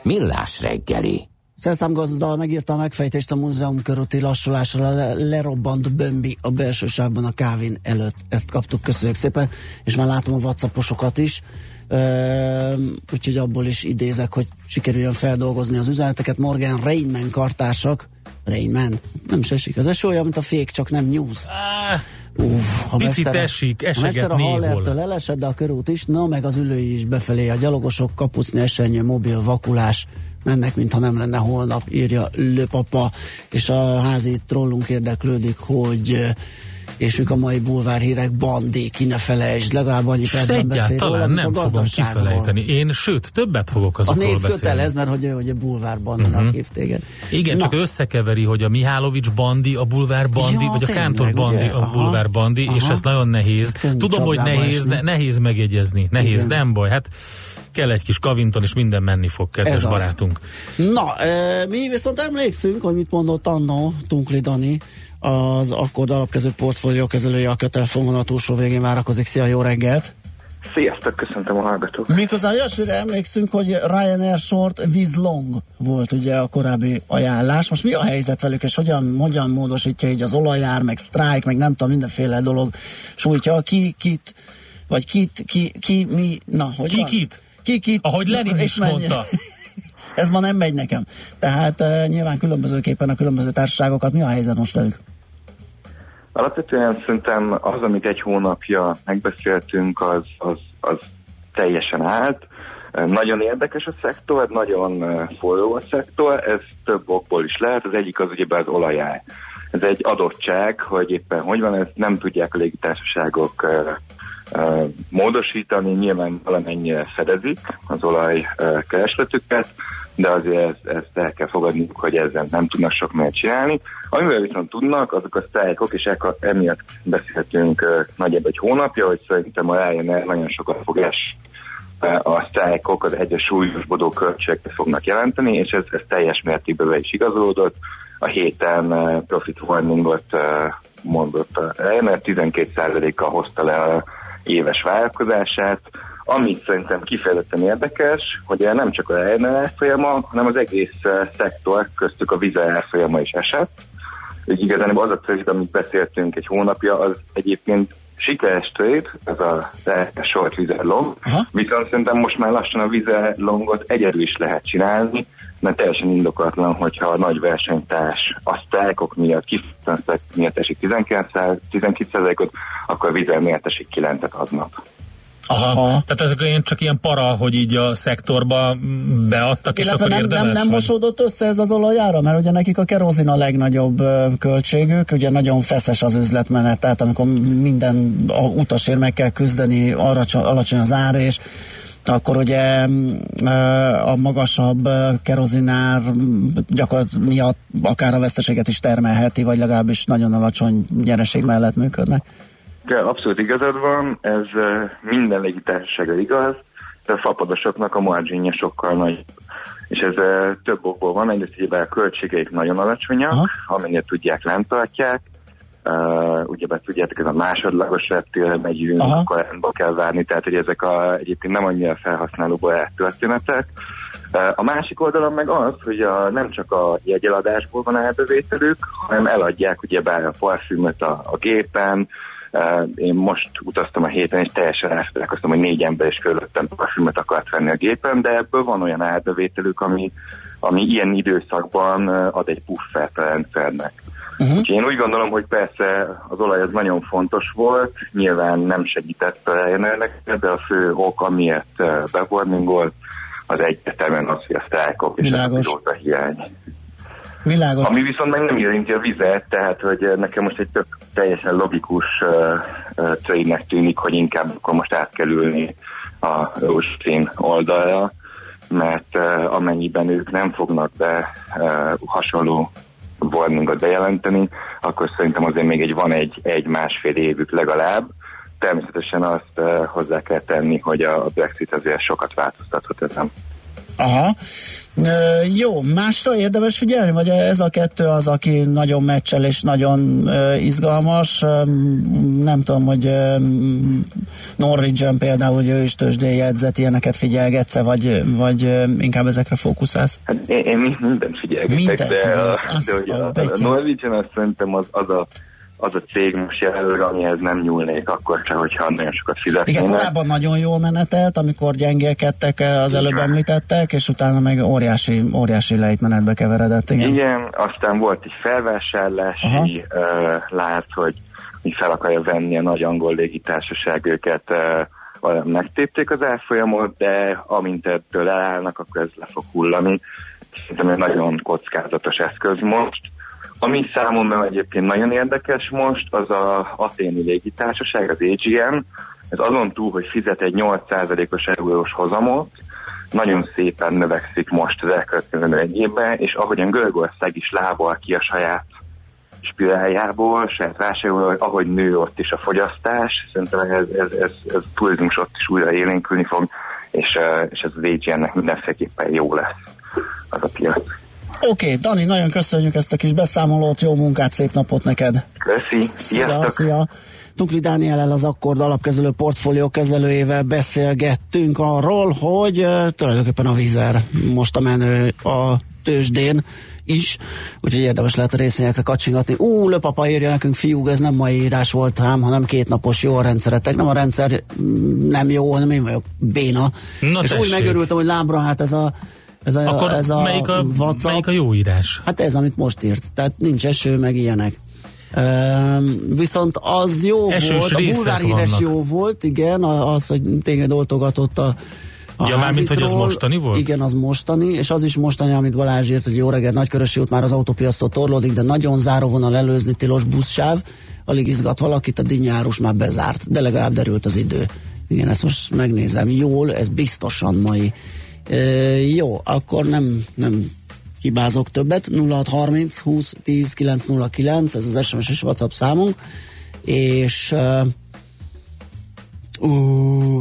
Millás reggeli. Szerszámgazda megírta a megfejtést a múzeum körúti lassulásra, lerobbant bömbi a belső sávban a kávén előtt. Ezt kaptuk, köszönjük szépen, és már látom a WhatsApposokat is. Úgyhogy abból is idézek, hogy sikerüljön feldolgozni az üzeneteket. Morgan Rainman kartársak. Rainman? Nem se esik. Az eső olyan, mint a fék, csak nem news. Picit esik, eseget néhol. A Hallertől elesett, de a körút is, na meg az ülői is befelé. A gyalogosok, kapucni, esernyő, mobil, vakulás. Mennek, mintha nem lenne holnap, írja Lőpapa. És a házi trollunk érdeklődik, hogy és ők a mai bulvárhírek bandéki, ne felejtsd, legalább annyi percben beszél. Talán nem fogom kifelejteni. Én, sőt, többet fogok azokról beszélni. A név kötelez, mert hogy a bulvárbandinak hív téged. Igen, na. Csak összekeveri, hogy a Mihálovics bandi, a bulvárbandi, ja, vagy a Kántor bandi, a bulvárbandi, és ez nagyon nehéz. Tudom, hogy nehéz megjegyezni. Nehéz, igen. Nem baj. Hát kell egy kis kavinton, és minden menni fog, kedves barátunk. Na, mi viszont emlékszünk, hogy mit mondott annó Tunkli Dani, az akkor alapkező portfólió kezelője, aki a telefonon a túlsó végén várakozik. Szia, jó reggelt! Sziasztok, köszöntöm a hallgatók! Miközben olyasmire emlékszünk, hogy Ryanair short, Wizz long volt ugye a korábbi ajánlás. Most mi a helyzet velük, és hogyan módosítja így az olajár, meg sztrájk, meg nem tudom, mindenféle dolog sújtja. Ki, kit? Ahogy Lenin is mondta. Ez ma nem megy nekem. Tehát nyilván különbözőképpen a különböző társaságokat. Mi a helyzet most velük? Alapvetően szerintem az, amit egy hónapja megbeszéltünk, az teljesen állt. Nagyon érdekes a szektor, nagyon forró a szektor, ez több okból is lehet. Az egyik az ugyebár az olajár. Ez egy adottság, hogy éppen hogy van, ezt nem tudják a légitársaságok módosítani, nyilván valamennyire fedezik az olaj keresletüket, de azért ezt el kell fogadniuk, hogy ezzel nem tudnak sok miért csinálni. Amivel viszont tudnak, azok a sztrájkok, és emiatt beszélhetünk nagyjából egy hónapja, hogy szerintem a Ryanair nagyon sokat fog esni. A sztrájkok az egyes súlyosbodó költségeket fognak jelenteni, és ez teljes mértékben be is igazolódott. A héten profit warningot mondott a Ryanair, 12%-kal hozta le a éves vállalkozását, amit szerintem kifejezetten érdekes, hogy nem csak a Ryanair árfolyama, hanem az egész szektor, köztük a Wizz Air árfolyama is esett. Úgy igazán az a trade, amit beszéltünk egy hónapja, az egyébként sikeres trade, ez a short Wizz Air long, viszont szerintem most már lassan a Wizz Air longot egyedül is lehet csinálni, mert teljesen indokatlan, hogyha a nagy versenytárs a sztrájkok miatt, kifejezetten miatt esik 12%-ot, akkor a Wizz Air miatt esik 9-et aznap. Aha, tehát ezek olyan csak ilyen para, hogy így a szektorba beadtak, illetve és akkor érdemes. Nem mosódott össze ez az olajára, mert ugye nekik a kerozin a legnagyobb költségük, ugye nagyon feszes az üzletmenet, tehát amikor minden utasért meg kell küzdeni, alacsony az ár, és akkor ugye a magasabb kerozinár gyakorlatilag miatt akár a veszteséget is termelheti, vagy legalábbis nagyon alacsony nyereség mellett működnek. De abszolút igazad van, ez minden légitársaságra igaz, de a fapadosoknak a marginja sokkal nagy. És ez több okból van, egyrészt ugye a költségeik nagyon alacsonyak, amennyire tudják, lenntartják, ugyebár tudjátok, ez a másodlagos reptére megyünk, akkor rendbe kell várni, tehát hogy ezek egyébként nem annyira felhasználóból eltörténetek. A másik oldalon meg az, hogy nem csak a jegyeladásból van elbevételük, hanem eladják ugyebár a parfümöt a gépen. Én most utaztam a héten, és teljesen elfelelkoztam, hogy 4 ember is körülöttem parfümöt akart venni a gépen, de ebből van olyan árbevételük, ami ilyen időszakban ad egy puffert a rendszernek. Úgyhogy én úgy gondolom, hogy persze az olaj az nagyon fontos volt, nyilván nem segített a jelenleg, de a fő ok, amiért bewarningolt, az egyetemen az, hogy a sztrájkok és a pilóta hiány. Világos. Ami viszont meg nem érinti a vizet, tehát hogy nekem most egy tök teljesen logikus trade-nek tűnik, hogy inkább akkor most át kell ülni a rózsaszín oldalra, mert amennyiben ők nem fognak be hasonló warningot bejelenteni, akkor szerintem azért még van egy másfél évük legalább. Természetesen azt hozzá kell tenni, hogy a Brexit azért sokat változtathat ezen. Aha. Jó, másra érdemes figyelni, vagy ez a kettő az, aki nagyon meccsel és nagyon izgalmas, nem tudom, hogy Norwegian például, hogy ő is tőzsdéjegyzet, ilyeneket figyelgetsz, vagy inkább ezekre fókuszálsz? Hát én mindent figyelgetek, de a Norwegian azt szerintem az a cég most jelenleg, amihez nem nyúlnék akkor se, hogyha nagyon sokat fizetnének. Igen, korábban nagyon jól menetelt, amikor gyengélkedtek, az előbb említettek, és utána meg óriási lejtmenetbe keveredett. Igen, aztán volt egy felvásárlási lánc, hogy fel akarja venni a nagy angol légitársaság őket, megtépték az árfolyamot, de amint ettől elállnak, akkor ez le fog hullani. Szerintem egy nagyon kockázatos eszköz most, Ami számomra egyébként nagyon érdekes most, az a athéni légitársaság, az Aegean. Ez azon túl, hogy fizet egy 8%-os eurós hozamot, nagyon szépen növekszik most az elkövetkező egy évben, és ahogyan Görögország is lábal ki a saját spiráljából, saját vásárolóval, ahogy nő ott is a fogyasztás, szerintem ez a turizmus ott is újra élénkülni fog, és ez az Aegeannek mindenféleképpen jó lesz az a piac. Oké, Dani, nagyon köszönjük ezt a kis beszámolót, jó munkát, szép napot neked! Köszi! Szia! Tunkli Dániellel, az Akkord alapkezelő portfólió kezelőjével beszélgettünk arról, hogy tulajdonképpen a Wizz Air most a menő a tőzsdén is, úgyhogy érdemes lehet a részvényekre kacsingatni. Löpapa írja nekünk, fiú, ez nem mai írás volt ám, hanem kétnapos, jó a rendszeretek. Nem a rendszer nem jó, hanem én vagyok béna. Na és tessék. Úgy megörültem, hogy lábra, hát ez a melyik a jó írás? Hát ez, amit most írt. Tehát nincs eső, meg ilyenek. Viszont az jó esős volt, a bulvárhíres jó volt, igen, az, hogy téged oltogatott a ja, mármint, hogy az mostani volt? Igen, az mostani, és az is mostani, amit Balázs írt, hogy jó reggel, Nagykörösi út már az autópiasztól torlódik, de nagyon záróvonal előzni, tilos buszsáv, alig izgat valakit, a dinnyárus már bezárt, de legalább derült az idő. Igen, ezt most megnézem jól, ez biztosan mai. Jó, akkor nem hibázok többet, 0630 20 10 909, ez az SMS és WhatsApp számunk, és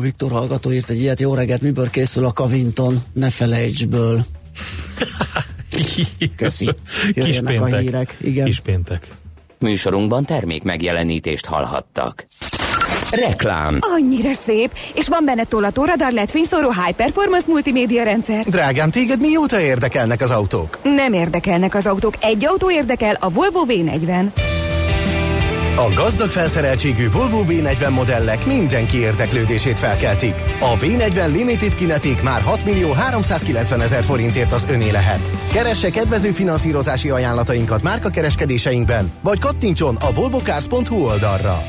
Viktor hallgató írt egy ilyet, jó reggelt, miből készül a Covington, ne felejtsből. Köszi, jöjjenek a hírek. Igen. Kispéntek. Műsorunkban termék megjelenítést hallhattak. Reklám. Annyira szép, és van benne tollató, radar, letfényszóró, high performance multimédia rendszer. Drágám, téged mióta érdekelnek az autók? Nem érdekelnek az autók, egy autó érdekel, a Volvo V40. A gazdag felszereltségű Volvo V40 modellek mindenki érdeklődését felkeltik. A V40 Limited Kinetic már 6.390.000 forintért az öné lehet. Keresse kedvező finanszírozási ajánlatainkat márkakereskedéseinkben, vagy kattintson a volvocars.hu oldalra.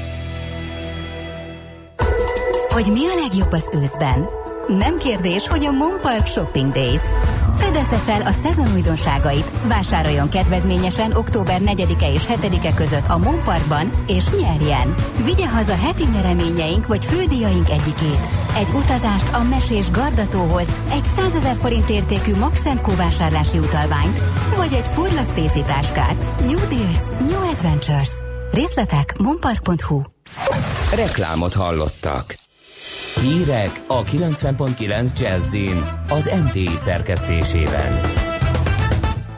Hogy mi a legjobb az őszben? Nem kérdés, hogy a Mon Park Shopping Days. Fedezze fel a szezon újdonságait, vásároljon kedvezményesen október 4-e és 7-e között a Mon Parkban, és nyerjen! Vigye haza heti nyereményeink vagy fődíjaink egyikét. Egy utazást a mesés Gardatóhoz, egy 100.000 forint értékű Maxentco vásárlási utalványt, vagy egy furlasztészi táskát. New Deals, New Adventures. Részletek monpark.hu. Reklámot hallottak. Hírek a 90.9 Jazzin az MTI szerkesztésében.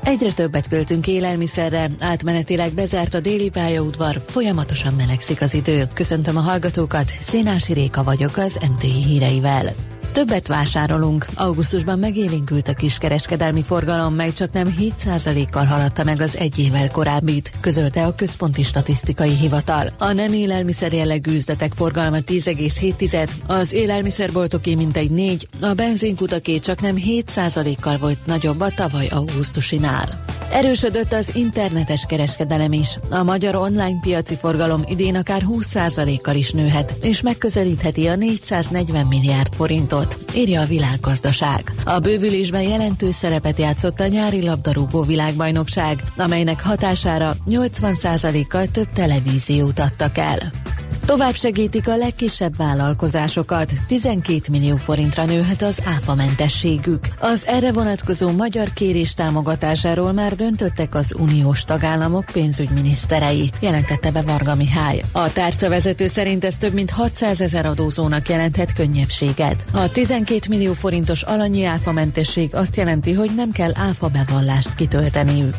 Egyre többet költünk élelmiszerre, átmenetileg bezárt a déli pályaudvar, folyamatosan melegszik az idő. Köszöntöm a hallgatókat, Szénási Réka vagyok az MTI híreivel. Többet vásárolunk. Augusztusban megélénkült a kiskereskedelmi forgalom, mely csaknem 7%-kal haladta meg az egy évvel korábbit, közölte a Központi Statisztikai Hivatal. A nem élelmiszer jellegű üzletek forgalma 10,7, az élelmiszerboltoké mintegy 4, a benzinkutaké csaknem 7%-kal volt nagyobb a tavaly augusztusinál. Erősödött az internetes kereskedelem is. A magyar online piaci forgalom idén akár 20%-kal is nőhet, és megközelítheti a 440 milliárd forintot, írja a Világgazdaság. A bővülésben jelentős szerepet játszott a nyári labdarúgó világbajnokság, amelynek hatására 80%-kal több televíziót adtak el. Tovább segítik a legkisebb vállalkozásokat, 12 millió forintra nőhet az áfamentességük. Az erre vonatkozó magyar kérés támogatásáról már döntöttek az uniós tagállamok pénzügyminiszterei, jelentette be Varga Mihály. A tárcavezető szerint ez több mint 600.000 adózónak jelenthet könnyebbséget. A 12 millió forintos alanyi áfamentesség azt jelenti, hogy nem kell áfa bevallást kitölteniük.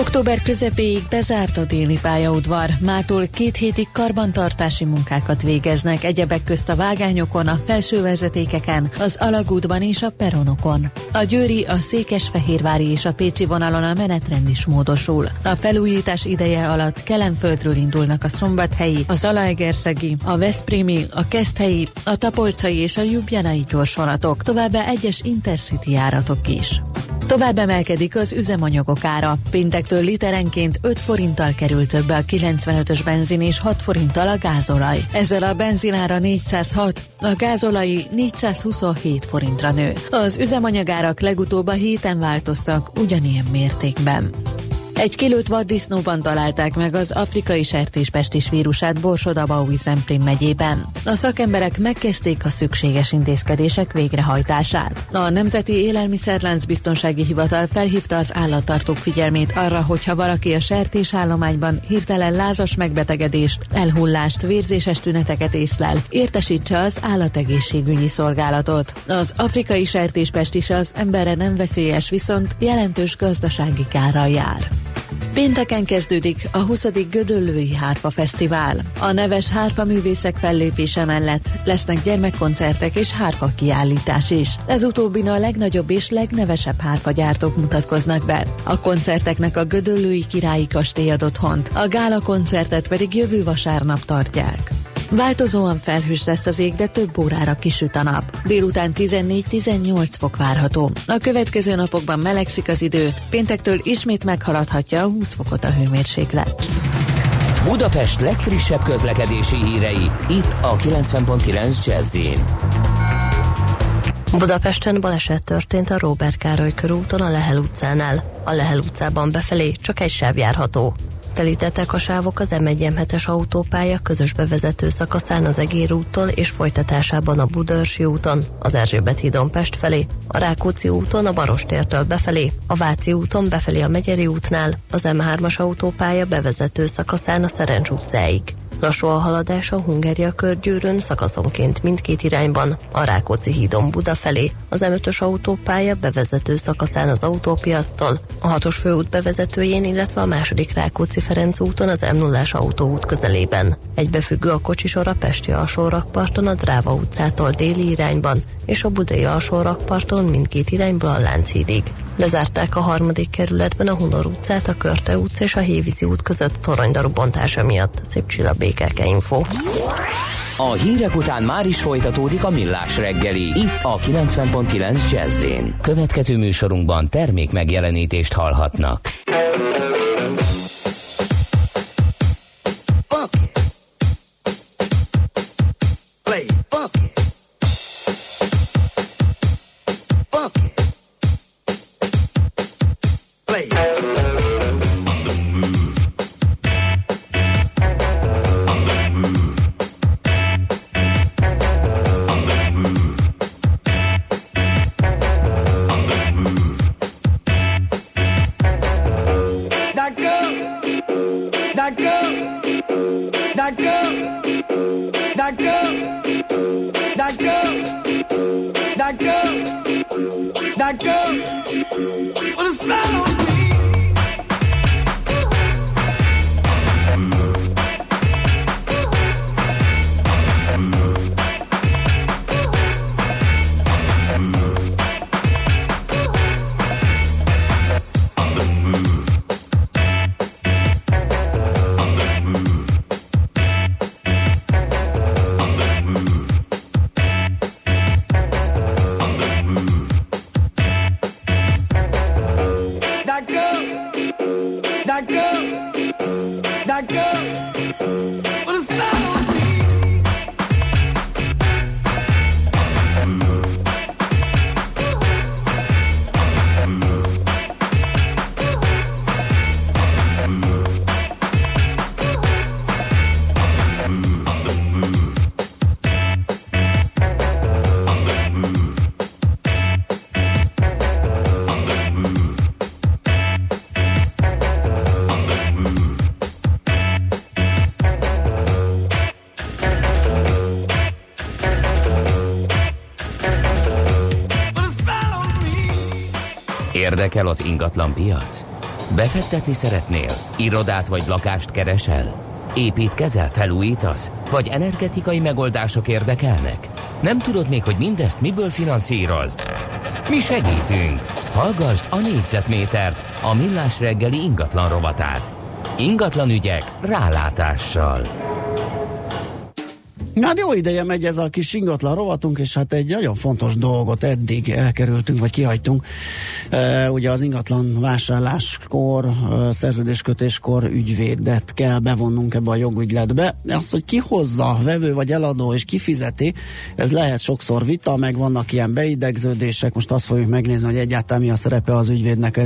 Október közepéig bezárt a déli pályaudvar, mától 2 hétig karbantartási munkákat végeznek, egyebek közt a vágányokon, a felső vezetékeken, az alagútban és a peronokon. A győri, a székesfehérvári és a pécsi vonalon a menetrend is módosul. A felújítás ideje alatt Kelenföldről indulnak a szombathelyi, a zalaegerszegi, a veszprémi, a keszthelyi, a tapolcai és a ljubljanai gyorsvonatok, továbbá egyes intercity járatok is. Tovább emelkedik az üzemanyagok ára. Péntektől literenként 5 forinttal kerül többe a 95-ös benzin és 6 forinttal a gázolaj. Ezzel a benzinára 406, a gázolai 427 forintra nő. Az üzemanyagárak legutóbb a héten változtak ugyanilyen mértékben. Egy kilót vaddisznóban találták meg az afrikai sertéspestis vírusát Borsod-Abaúj-Zemplén megyében. A szakemberek megkezdték a szükséges intézkedések végrehajtását. A Nemzeti Élelmiszerlánc Biztonsági Hivatal felhívta az állattartók figyelmét arra, hogyha valaki a sertésállományban hirtelen lázas megbetegedést, elhullást, vérzéses tüneteket észlel, értesítse az állategészségügyi szolgálatot. Az afrikai sertéspestis az emberre nem veszélyes, viszont jelentős gazdasági kárral jár. Pénteken kezdődik a 20. Gödöllői Hárfa Fesztivál. A neves hárfaművészek fellépése mellett lesznek gyermekkoncertek és hárfa kiállítás is. Ez utóbbin a legnagyobb és legnevesebb hárfagyártók mutatkoznak be. A koncerteknek a Gödöllői Királyi Kastély ad otthont, a gála koncertet pedig jövő vasárnap tartják. Változóan felhős lesz az ég, de több órára kisüt a nap. Délután 14-18 fok várható. A következő napokban melegszik az idő, péntektől ismét meghaladhatja a 20 fokot a hőmérséklet. Budapest legfrissebb közlekedési hírei, itt a 90.9 Jazz-in. Budapesten baleset történt a Róbert Károly körúton a Lehel utcánál. A Lehel utcában befelé csak egy sáv járható. Telítettek a sávok az M1-M7-es autópálya közös bevezető szakaszán az Egér úttól és folytatásában a Budaörsi úton, az Erzsébet hídon Pest felé, a Rákóczi úton a Barostértől befelé, a Váci úton befelé a Megyeri útnál, az M3-as autópálya bevezető szakaszán a Szerencs utcáig. Lassú a haladás a Hungária körgyűrűn szakaszonként mindkét irányban, a Rákóczi hídon Buda felé, az M5-ös autópálya bevezető szakaszán az autópiasztól, a 6-os főút bevezetőjén, illetve a második Rákóczi Ferenc úton az M0-as autóút közelében. Egybefüggő a kocsisor a Pesti alsórakparton a Dráva utcától déli irányban, és a Budai alsórakparton mindkét irányból a Lánchídig. Lezárták a 3. kerületben a Hunor utcát, a Körte utca és a Hévízi út között toronydaru bontása miatt. Szép Csilla, BKK Info. A hírek után már is folytatódik a Millás reggeli, itt a 90.9 Jazz-én. Következő műsorunkban termék megjelenítést hallhatnak. Érdekel az ingatlan piac? Befektetni szeretnél? Irodát vagy lakást keresel? Építkezel, felújítasz? Vagy energetikai megoldások érdekelnek? Nem tudod még, hogy mindezt miből finanszírozd? Mi segítünk! Hallgassd a négyzetmétert, a Millás reggeli ingatlan rovatát. Ingatlan ügyek rálátással. Hát jó ideje megy ez a kis ingatlan rovatunk, és hát egy nagyon fontos dolgot eddig elkerültünk, vagy kihagytunk. Ugye az ingatlan vásárláskor, szerződéskötéskor ügyvédet kell bevonnunk ebbe a jogügyletbe. Az, hogy ki hozza, vevő vagy eladó, és ki fizeti, ez lehet sokszor vita, meg vannak ilyen beidegződések. Most azt fogjuk megnézni, hogy egyáltalán mi a szerepe az ügyvédnek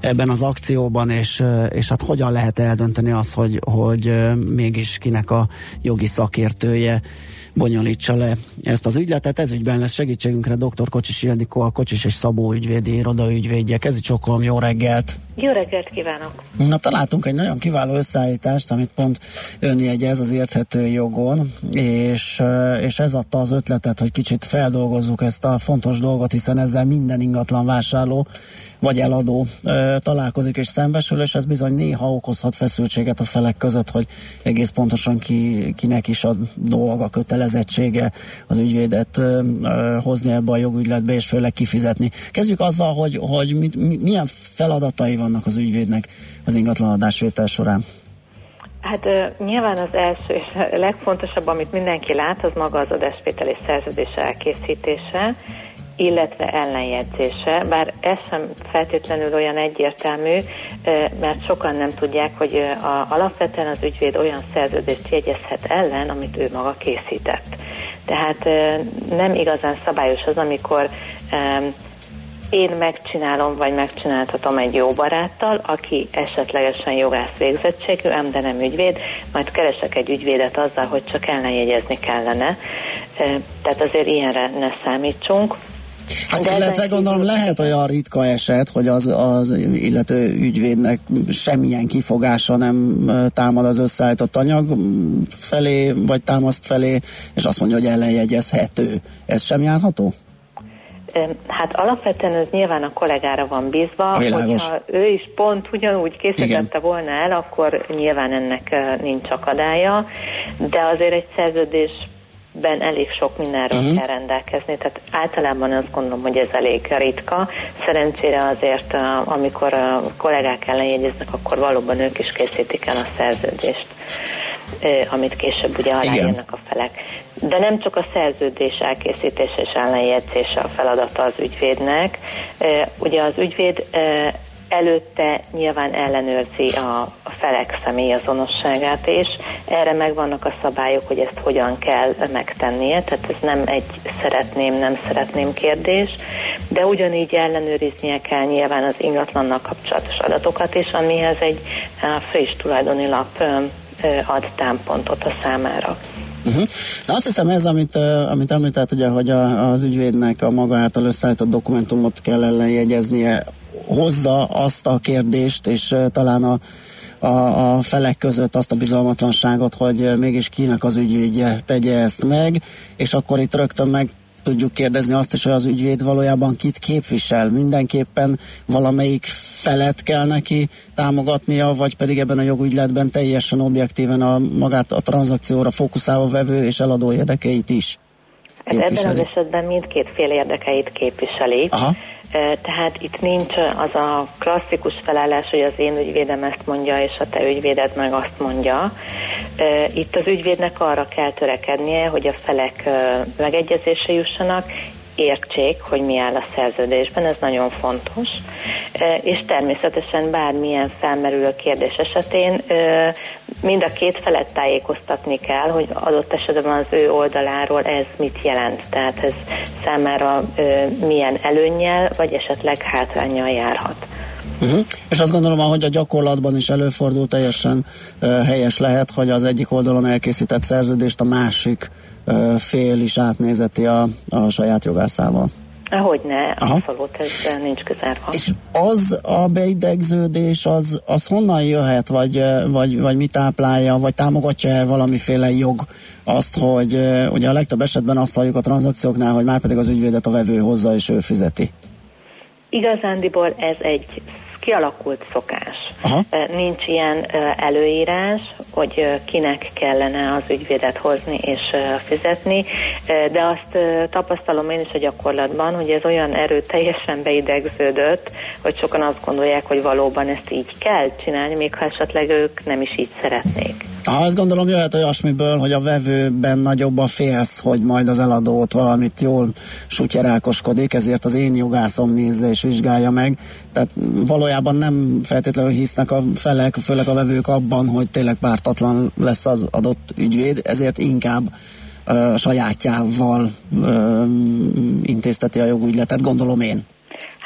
ebben az akcióban, és hát hogyan lehet eldönteni azt, hogy mégis kinek a jogi szakértője bonyolítsa le ezt az ügyletet. Ez ügyben lesz segítségünkre dr. Kocsis Ildikó, a Kocsis és Szabó ügyvédi iroda ügyvédje. Kezi Csokolom, jó reggelt! Jó reggelt kívánok! Na, találtunk egy nagyon kiváló összeállítást, amit pont ön jegyez az érthető jogon, és ez adta az ötletet, hogy kicsit feldolgozzuk ezt a fontos dolgot, hiszen ezzel minden ingatlan vásárló vagy eladó találkozik és szembesül, és ez bizony néha okozhat feszültséget a felek között, hogy egész pontosan kinek is a dolga, kötelezettsége az ügyvédet hozni ebbe a jogügyletbe, és főleg kifizetni. Kezdjük azzal, hogy milyen feladatai vannak az ügyvédnek az ingatlanadásvétel során. Hát nyilván az első és legfontosabb, amit mindenki lát, az maga az adásvétel és szerződés elkészítése, illetve ellenjegyzése, bár ez sem feltétlenül olyan egyértelmű, mert sokan nem tudják, hogy alapvetően az ügyvéd olyan szerződést jegyezhet ellen, amit ő maga készített. Tehát nem igazán szabályos az, amikor én megcsinálom, vagy megcsináltatom egy jó baráttal, aki esetlegesen jogász végzettségű, ám de nem ügyvéd, majd keresek egy ügyvédet azzal, hogy csak ellenjegyezni kellene. Tehát azért ilyenre ne számítsunk. Hát illetve gondolom lehet olyan ritka eset, hogy az illető ügyvédnek semmilyen kifogása nem támad az összeállított anyag felé, vagy támaszt felé, és azt mondja, hogy ellenjegyezhető. Ez sem járható? Hát alapvetően ez nyilván a kollégára van bízva, hogyha ő is pont ugyanúgy készítette volna el, akkor nyilván ennek nincs akadálya, de azért egy szerződésben elég sok mindenről kell rendelkezni, tehát általában azt gondolom, hogy ez elég ritka. Szerencsére azért, amikor a kollégák ellenjegyeznek, akkor valóban ők is készítik el a szerződést, amit később ugye aláírnak a felek. De nem csak a szerződés elkészítése és ellenjegyzése a feladata az ügyvédnek. Ugye az ügyvéd előtte nyilván ellenőrzi a felek személyazonosságát, és erre megvannak a szabályok, hogy ezt hogyan kell megtennie, tehát ez nem egy szeretném-nem szeretném kérdés, de ugyanígy ellenőriznie kell nyilván az ingatlannal kapcsolatos adatokat, és amihez egy fő is tulajdoni lap ad támpontot a számára. Uh-huh. Na, azt hiszem ez, amit említett, ugye, hogy az ügyvédnek a maga által összeállított dokumentumot kell ellenjegyeznie, hozza azt a kérdést, és talán a felek között azt a bizalmatlanságot, hogy mégis kinek az ügyvédje tegye ezt meg, és akkor itt rögtön meg tudjuk kérdezni azt is, hogy az ügyvéd valójában kit képvisel. Mindenképpen valamelyik felet kell neki támogatnia, vagy pedig ebben a jogügyletben teljesen objektíven magát a tranzakcióra fókuszálva vevő és eladó érdekeit is képviseli. Hát ebben az esetben mindkét fél érdekeit képviseli. Aha. Tehát itt nincs az a klasszikus felállás, hogy az én ügyvédem ezt mondja, és a te ügyvéded meg azt mondja. Itt az ügyvédnek arra kell törekednie, hogy a felek megegyezésre jussanak, értsék, hogy mi áll a szerződésben, ez nagyon fontos. És természetesen bármilyen felmerülő kérdés esetén mind a két felet tájékoztatni kell, hogy adott esetben az ő oldaláról ez mit jelent, tehát ez számára milyen előnnyel, vagy esetleg hátránnyal járhat. Uh-huh. És azt gondolom, ahogy a gyakorlatban is előfordul, teljesen helyes lehet, hogy az egyik oldalon elkészített szerződést a másik fél is átnézeti a saját jogászával. Hogyne, abszolút, ez nincs kizárva. És az a beidegződés, az honnan jöhet, vagy mi táplálja, vagy támogatja-e valamiféle jog azt, hogy ugye a legtöbb esetben azt halljuk a tranzakcióknál, hogy már pedig az ügyvédet a vevő hozza, és ő fizeti. Igazándiból ez egy kialakult szokás. Aha. Nincs ilyen előírás, hogy kinek kellene az ügyvédet hozni és fizetni, de azt tapasztalom én is a gyakorlatban, hogy ez olyan erőteljesen beidegződött, hogy sokan azt gondolják, hogy valóban ezt így kell csinálni, még ha esetleg ők nem is így szeretnék. Azt gondolom, jöhet olyasmiből, hogy a vevőben nagyobb a félsz, hogy majd az eladót valamit jól sutyerákoskodik, ezért az én jogászom nézze és vizsgálja meg. Tehát valójában nem feltétlenül hisznek a felek, főleg a vevők abban, hogy tényleg pártatlan lesz az adott ügyvéd, ezért inkább sajátjával intézteti a jogügyletet, gondolom én.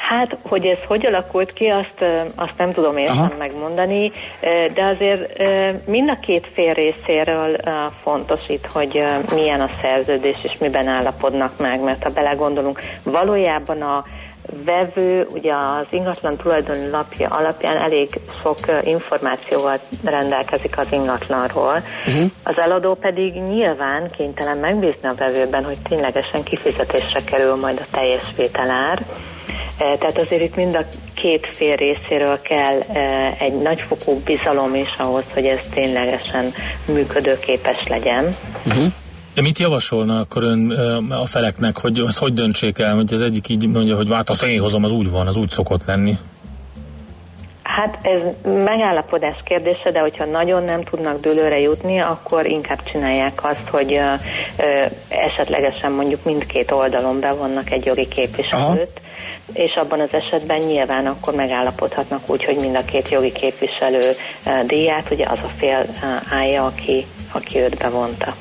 Hát, hogy ez hogy alakult ki, azt nem tudom értem megmondani, de azért mind a két fél részéről fontos itt, hogy milyen a szerződés és miben állapodnak meg, mert ha belegondolunk, valójában a vevő ugye az ingatlan tulajdoni lapja alapján elég sok információval rendelkezik az ingatlanról. Az eladó pedig nyilván kénytelen megbízni a vevőben, hogy ténylegesen kifizetésre kerül majd a teljes vételár. Tehát azért itt mind a két fél részéről kell egy nagyfokú bizalom is ahhoz, hogy ez ténylegesen működőképes legyen. De mit javasolna akkor ön a feleknek, hogy az hogy döntsék el, hogy az egyik így mondja, hogy hát azt én hozom, az úgy van, az úgy szokott lenni? Hát ez megállapodás kérdése, de hogyha nagyon nem tudnak dőlőre jutni, akkor inkább csinálják azt, hogy esetlegesen mondjuk mindkét oldalon bevonnak egy jogi képviselőt, és abban az esetben nyilván akkor megállapodhatnak úgy, hogy mind a két jogi képviselő díját, ugye az a fél állja, aki őt bevonta.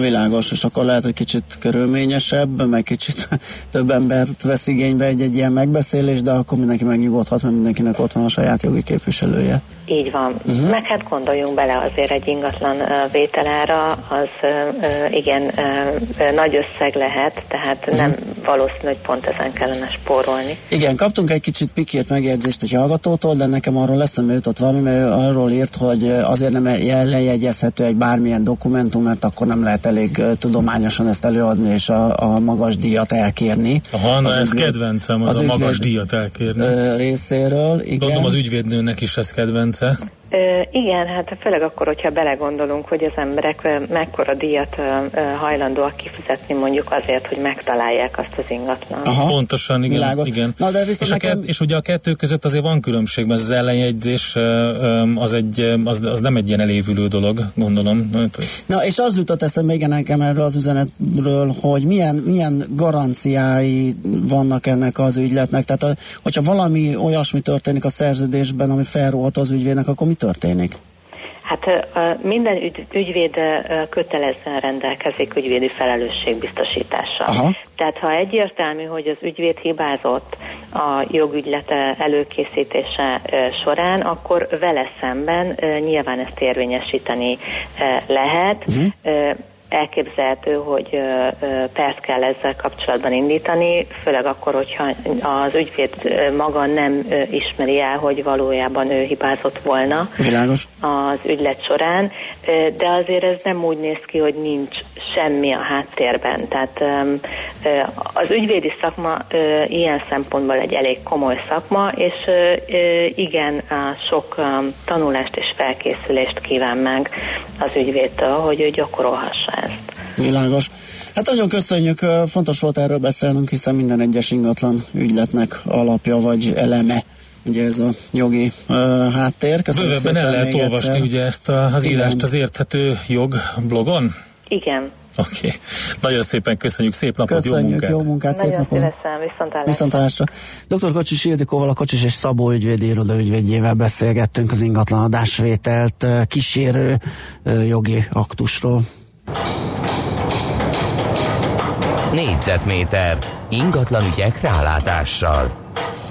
Világos, és akkor lehet, hogy kicsit körülményesebb, meg kicsit több embert vesz igénybe egy ilyen megbeszélés, de akkor mindenki megnyugodhat, mert mindenkinek ott van a saját jogi képviselője. Így van. Meg hát gondoljunk bele azért egy ingatlan vételára, az igen nagy összeg lehet, tehát nem valószínű, hogy pont ezen kellene spórolni. Igen, kaptunk egy kicsit pikírt megjegyzést egy hallgatótól, de nekem arról eszembe jutott valami, mert arról írt, hogy azért nem lejegyezhető egy bármilyen dokumentum, mert akkor nem lehet elég tudományosan ezt előadni és a magas díjat elkérni. Aha, na ez kedvencem, az a magas díjat elkérni. Részéről, igen. Gondolom az ügyvédnőnek is ez kedvence. Igen, hát főleg akkor, hogyha belegondolunk, hogy az emberek mekkora díjat hajlandóak kifizetni mondjuk azért, hogy megtalálják azt az ingatlant. Pontosan, igen. Na, de és, nekem... és ugye a kettő között azért van különbség, mert az ellenjegyzés az nem egy ilyen elévülő dolog, gondolom. Na, és az jutott eszembe, igen, nekem erről az üzenetről, hogy milyen garanciái vannak ennek az ügyletnek. Tehát hogyha valami olyasmi történik a szerződésben, ami felróhat az ügyvédnek, akkor mit történik? Hát minden ügyvéd kötelezően rendelkezik ügyvédi felelősségbiztosítással. Tehát ha egyértelmű, hogy az ügyvéd hibázott a jogügylete előkészítése során, akkor vele szemben nyilván ezt érvényesíteni lehet. Elképzelhető, hogy pert kell ezzel kapcsolatban indítani, főleg akkor, hogyha az ügyvéd maga nem ismeri el, hogy valójában ő hibázott volna az ügylet során, de azért ez nem úgy néz ki, hogy nincs semmi a háttérben. Tehát az ügyvédi szakma ilyen szempontból egy elég komoly szakma, és igen, sok tanulást és felkészülést kíván meg az ügyvédtől, hogy ő gyakorolhassa ezt. Világos. Hát nagyon köszönjük, fontos volt erről beszélnünk, hiszen minden egyes ingatlan ügyletnek alapja vagy eleme. Ugye ez a jogi háttér. Bővebben el lehet olvasni egyszer. Ugye ezt az írást az Érthető Jog blogon? Igen. Oké. Nagyon szépen köszönjük, szép napot, köszönjük, jó munkát! Köszönjük, jó munkát, szép napot! Nagyon szívesen, viszontlátásra! Dr. Kocsis Ildikóval, a Kocsis és Szabó ügyvédi iroda ügyvédjével beszélgettünk az ingatlanadásvételt kísérő jogi aktusról. Négyzetméter ingatlan ügyek rálátással.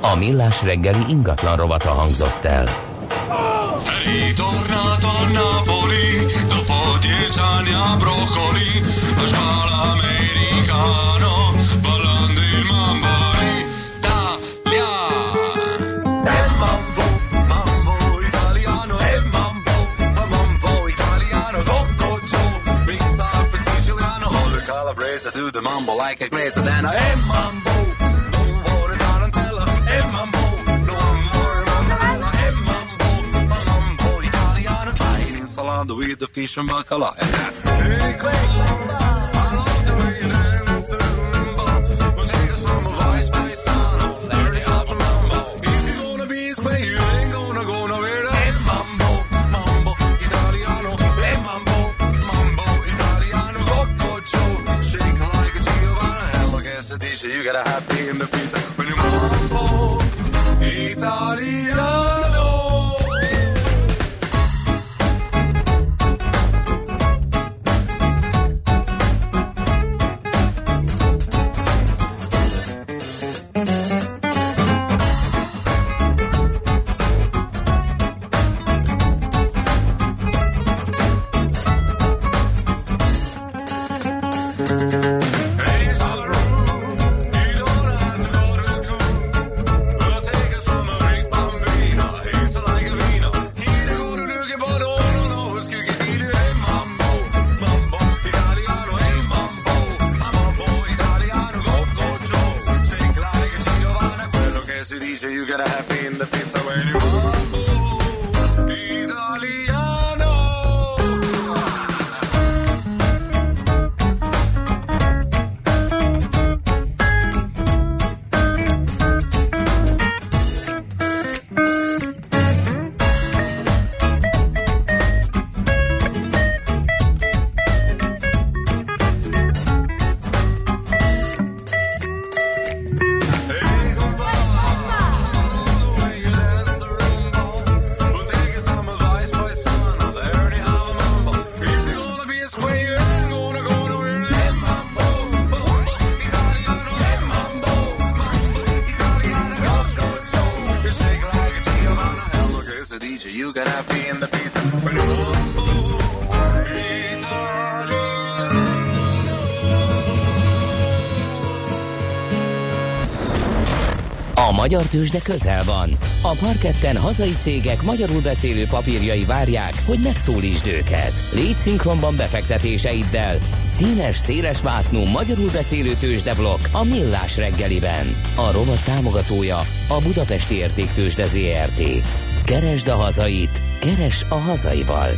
A Millás reggeli ingatlan rovata hangzott el. Hey, torna, torna, poli, dopo dieci anni a broccoli, a svala americano, ballando il Mamborì, Italia. E mambo, mambo italiano, e mambo italiano, cocco giù, mixed up siciliano, all the calabrese do the mambo like a grace, then I am mambo. With the fish and bacala, and that's very cool. I love the way you dance to rumba. We'll take us from a vice by sun, dirty up a mambo. If you're gonna be square, you ain't gonna go nowhere. Hey mambo, mambo, italiano, hey mambo. you got a hot pay in the pizza. When you mambo Italiano. Magyar tőzsde közel van. A parketten hazai cégek magyarul beszélő papírjai várják, hogy megszólítsd őket. Légy szinkronban befektetéseiddel. Színes, széles vásznú magyarul beszélő tőzsdeblokk a Millás reggeliben. A rovat támogatója a Budapesti Értéktőzsde Zrt. Keresd a hazait, keresd a hazaival.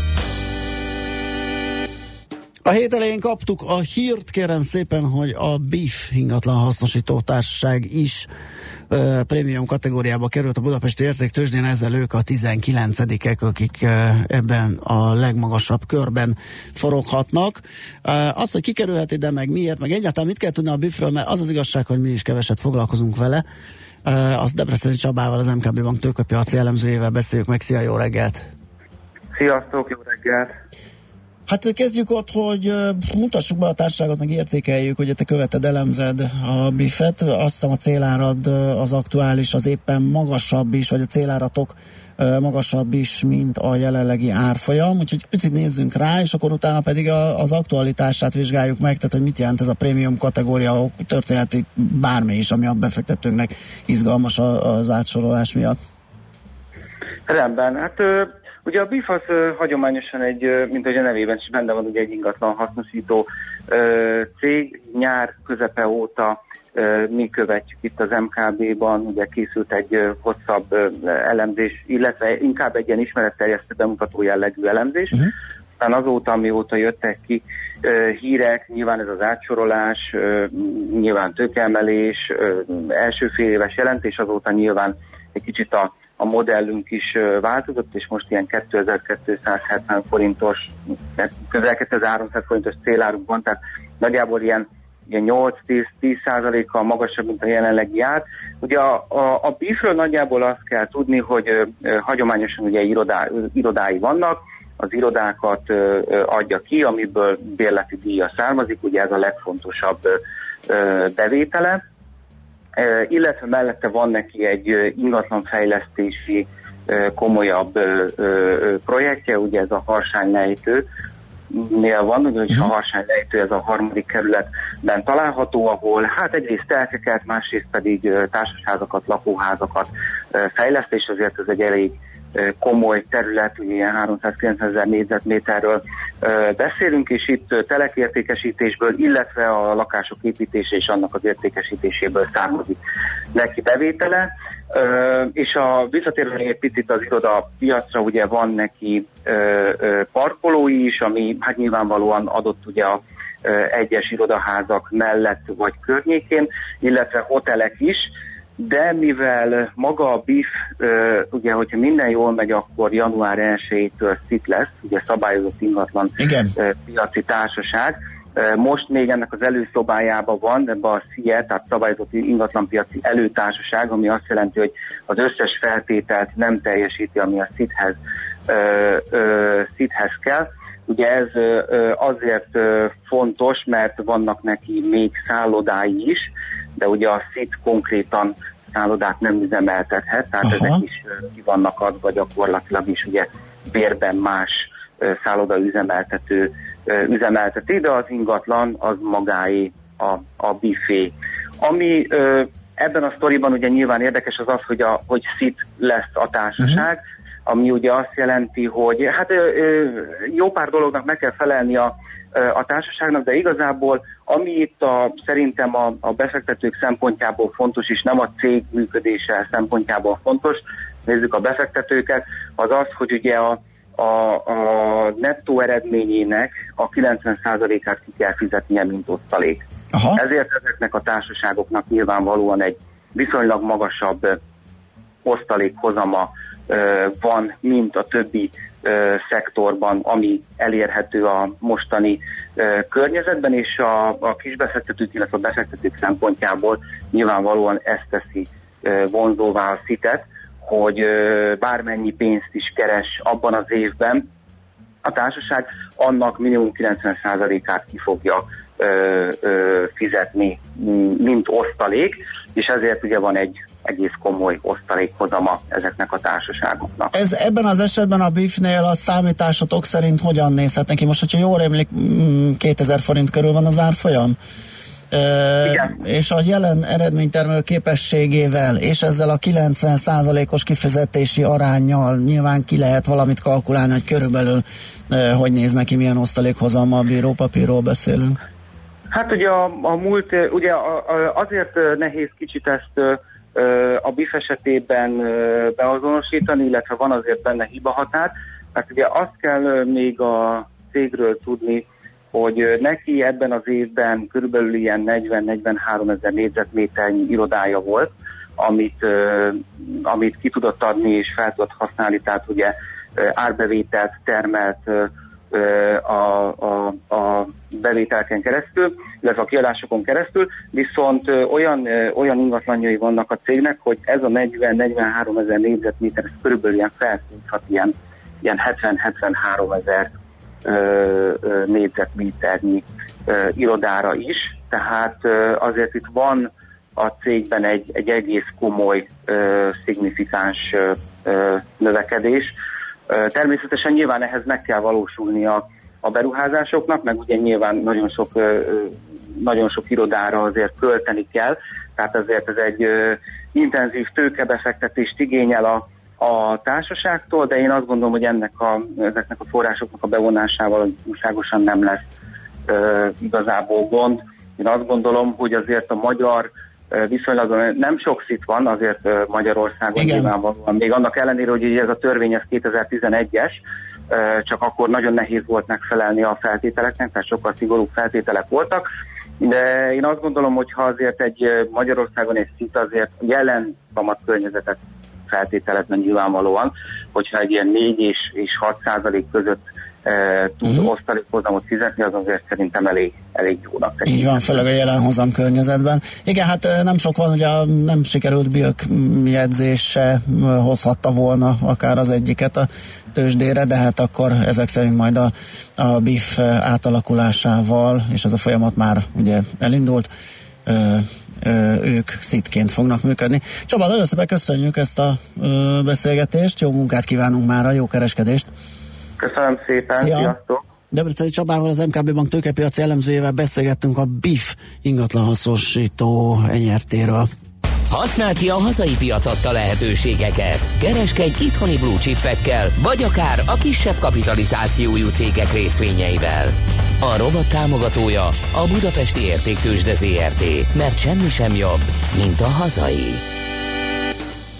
A hét elején kaptuk a hírt, kérem szépen, hogy a BIF ingatlan hasznosító társaság is prémium kategóriába került a Budapesti Értéktőzsdén, ezzel ők a 19-ek, akik ebben a legmagasabb körben foroghatnak. Azt, hogy kikerülhet ide, meg miért, meg egyáltalán mit kell tudni a BIF-ről, mert az az igazság, hogy mi is keveset foglalkozunk vele. Azt Debreceni Csabával, az MKB Bank tőkepiaci elemzőjével beszéljük meg. Szia, jó reggelt! Sziasztok, jó reggelt! Hát kezdjük ott, hogy mutassuk be a társaságot, meg értékeljük, hogy te követed, elemzed a BIF-et. Azt hiszem a célárad az aktuális, az éppen magasabb is, vagy a céláratok magasabb is, mint a jelenlegi árfolyam. Úgyhogy picit nézzünk rá, és akkor utána pedig az aktualitását vizsgáljuk meg, tehát hogy mit jelent ez a prémium kategória, történhet itt bármi is, ami a befektetőnknek izgalmas az átsorolás miatt. Rendben, hát... Ugye a BIF az hagyományosan egy, mint ahogy a nevében is benne van, ugye egy ingatlan hasznosító cég. Nyár közepe óta mi követjük itt az MKB-ban, ugye készült egy hosszabb elemzés, illetve inkább egy ilyen ismeretterjesztő bemutató jellegű elemzés. Aztán azóta, amióta jöttek ki hírek, nyilván ez az átsorolás, nyilván tőkeemelés, első fél éves jelentés, azóta nyilván egy kicsit a modellünk is változott, és most ilyen 2270 forintos, közel 2300 forintos célárunk van, tehát nagyjából ilyen 8-10%-kal magasabb, mint a jelenlegi ár. Ugye a BIF-ről nagyjából azt kell tudni, hogy hagyományosan ugye irodái vannak, az irodákat adja ki, amiből bérleti díja származik, ugye ez a legfontosabb bevétele. Illetve mellette van neki egy ingatlanfejlesztési komolyabb projektje, ugye ez a Harsánylejtőnél van, ugyanis a Harsánylejtő ez a 3. kerületben található, ahol hát egyrészt telkeket, másrészt pedig társasházakat, lakóházakat fejleszt, és azért ez egy elég komoly terület, ugye ilyen 390 000 négyzetméterről beszélünk, és itt telek értékesítésből, illetve a lakások építése és annak az értékesítéséből származik neki bevétele. És visszatérve egy picit az iroda piacra, ugye van neki parkolói is, ami hát nyilvánvalóan adott ugye a egyes irodaházak mellett vagy környékén, illetve hotelek is. De mivel maga a BIF, ugye, hogyha minden jól megy, akkor január 1-től SZIT lesz, ugye szabályozott ingatlan piaci társaság, Most még ennek az előszobájában van, ebben a SZIE, tehát szabályozott ingatlanpiaci előtársaság, ami azt jelenti, hogy az összes feltételt nem teljesíti, ami a SZID-hez kell. Ugye ez azért fontos, mert vannak neki még szállodái is, de ugye a SZID konkrétan szállodát nem üzemeltethet, tehát ezek is ki vannak adva gyakorlatilag is ugye bérben más szálloda üzemeltető üzemelteti, de az ingatlan az magáé a büfé. Ami ebben a sztoriban ugye nyilván érdekes az az, hogy, hogy SZIT lesz a társaság, ami ugye azt jelenti, hogy hát jó pár dolognak meg kell felelni a társaságnak, de igazából ami itt szerintem a befektetők szempontjából fontos, és nem a cég működése szempontjából fontos, nézzük a befektetőket, az az, hogy ugye a nettó eredményének a 90%-át ki kell fizetnie, mint osztalék. Ezért ezeknek a társaságoknak nyilvánvalóan egy viszonylag magasabb osztalékhozama van, mint a többi szektorban, ami elérhető a mostani környezetben, és a kisbefektetők, illetve a befektetők szempontjából nyilvánvalóan ezt teszi vonzóvá a szitet, hogy bármennyi pénzt is keres abban az évben a társaság, annak minimum 90%-át ki fogja fizetni, mint osztalék, és ezért ugye van egy egész komoly osztalékhozama ezeknek a társaságoknak. Ez ebben az esetben a BIF-nél a számításotok szerint hogyan nézhetnek ki? Most, hogyha jól emlik, 2000 forint körül van az árfolyam? És a jelen eredménytermelő képességével és ezzel a 90%-os kifizetési aránnyal nyilván ki lehet valamit kalkulálni, hogy körülbelül hogy néz neki, milyen osztalékhozammal bíró papírról beszélünk. Hát ugye a múlt, ugye azért nehéz kicsit ezt a BIF esetében beazonosítani, illetve van azért benne hibahatár, mert ugye azt kell még a cégről tudni, hogy neki ebben az évben körülbelül ilyen 40-43 ezer négyzetméternyi irodája volt, amit ki tudott adni és fel tudott használni, tehát ugye árbevételt termelt a bevételken keresztül, illetve a kiadásokon keresztül, viszont olyan ingatlanjai vannak a cégnek, hogy ez a 40-43 ezer négyzetméter, ez körülbelül ilyen felszújthat ilyen 70-73 ezer négyzetméternyi irodára is, tehát azért itt van a cégben egy egész komoly, szignifikáns növekedés. Természetesen nyilván ehhez meg kell valósulni a beruházásoknak, meg ugye nyilván nagyon sok irodára azért költeni kell, tehát azért ez egy intenzív tőkebefektetést igényel a társaságtól, de én azt gondolom, hogy ezeknek a forrásoknak a bevonásával újságosan nem lesz igazából gond. Én azt gondolom, hogy azért a magyar viszonylag nem sok szit van azért Magyarországon, nyilvánvalóan még annak ellenére, hogy ez a törvény ez 2011-es, csak akkor nagyon nehéz volt megfelelni a feltételeknek, tehát sokkal szigorúbb feltételek voltak, de én azt gondolom, hogy ha azért egy Magyarországon egy szit azért jelen kamatkörnyezetet feltételezben nyilvánvalóan, hogyha egy ilyen 4 és 6% között tud osztalékhozamot fizetni, az azért szerintem elég jónak tekinti. Így van, főleg a jelen hozam környezetben. Igen, hát nem sok van, ugye nem sikerült Bilk jegyzése hozhatta volna akár az egyiket a tőzsdére, de hát akkor ezek szerint majd a BIF átalakulásával, és ez a folyamat már ugye elindult, ők szitként fognak működni. Csaba, nagyon szépen köszönjük ezt a beszélgetést, jó munkát kívánunk mára, jó kereskedést! Köszönöm szépen, sziasztok! Debreceni Csabával, az MKB Bank tőkepiaci elemzőjével beszélgettünk a BIF ingatlanhasznosító enyertéről. Használd ki a hazai piac adta lehetőségeket. Kereskedj itthoni blue chipekkel, vagy akár a kisebb kapitalizációjú cégek részvényeivel. A rovat támogatója a Budapesti Értéktőzsde Zrt. Mert semmi sem jobb, mint a hazai.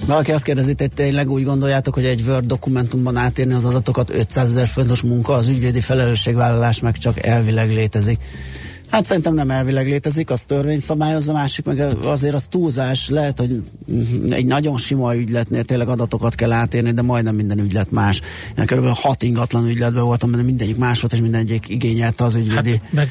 Valaki azt kérdezi, hogy tényleg úgy gondoljátok, hogy egy Word dokumentumban átírni az adatokat 500 000 fontos munka, az ügyvédi felelősségvállalás meg csak elvileg létezik. Hát szerintem nem elvileg létezik, az törvény szabályozza, másik meg azért az túlzás, lehet, hogy egy nagyon sima ügyletnél tényleg adatokat kell átérni, de majdnem minden ügylet más. Én körülbelül 6 ingatlan ügyletben voltam, mert mindegyik más volt, és mindegyik igényelte az ügyvédi. Hát, meg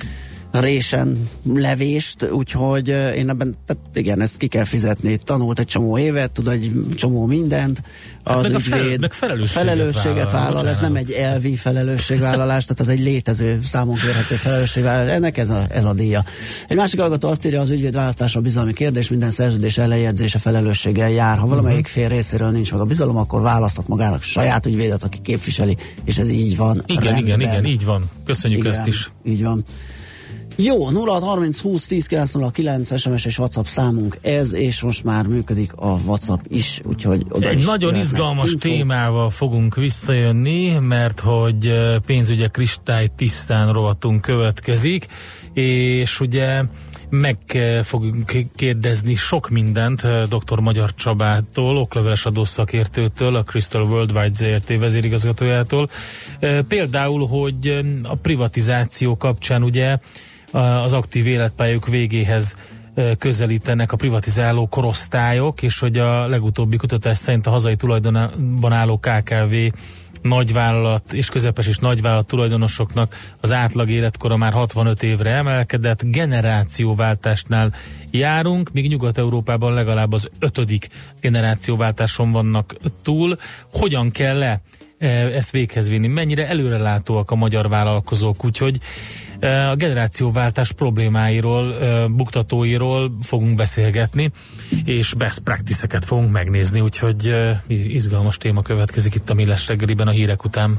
résen levést, úgyhogy én ebben, igen, ezt ki kell fizetni. Tanult egy csomó évet, tud egy csomó mindent, az ügyvéd felelősséget vállal, ez nem egy elvi felelősségvállalás, tehát az egy létező, számon kérhető felelősségvállalás, ennek ez a díja. Egy másik hallgató azt írja, az ügyvéd választása bizalmi kérdés, minden szerződés elejegyzése felelősséggel jár. Ha valamelyik fél részéről nincs meg a bizalom, akkor választhat magának saját ügyvédet, aki képviseli, és ez így van. Igen, így van. Köszönjük ezt is. Így van. Jó, 0630 20 10 909 SMS és WhatsApp számunk ez, és most már működik a WhatsApp is, úgyhogy oda egy is nagyon izgalmas témával fogunk visszajönni, mert hogy pénzügyek kristály tisztán rovatunk következik, és ugye meg fogunk kérdezni sok mindent dr. Magyar Csabától, okleveles adószakértőtől, a Crystal Worldwide Zrt. Vezérigazgatójától. Például, hogy a privatizáció kapcsán ugye az aktív életpályájuk végéhez közelítenek a privatizáló korosztályok, és hogy a legutóbbi kutatás szerint a hazai tulajdonban álló KKV, nagyvállalat és közepes és nagyvállalat tulajdonosoknak az átlag életkora már 65 évre emelkedett, generációváltásnál járunk, míg Nyugat-Európában legalább az 5. generációváltáson vannak túl. Hogyan kell ezt véghez vinni? Mennyire előrelátóak a magyar vállalkozók? Úgyhogy a generációváltás problémáiról, buktatóiról fogunk beszélgetni, és best practice-eket fogunk megnézni, úgyhogy izgalmas téma következik itt a Millás reggeliben a hírek után.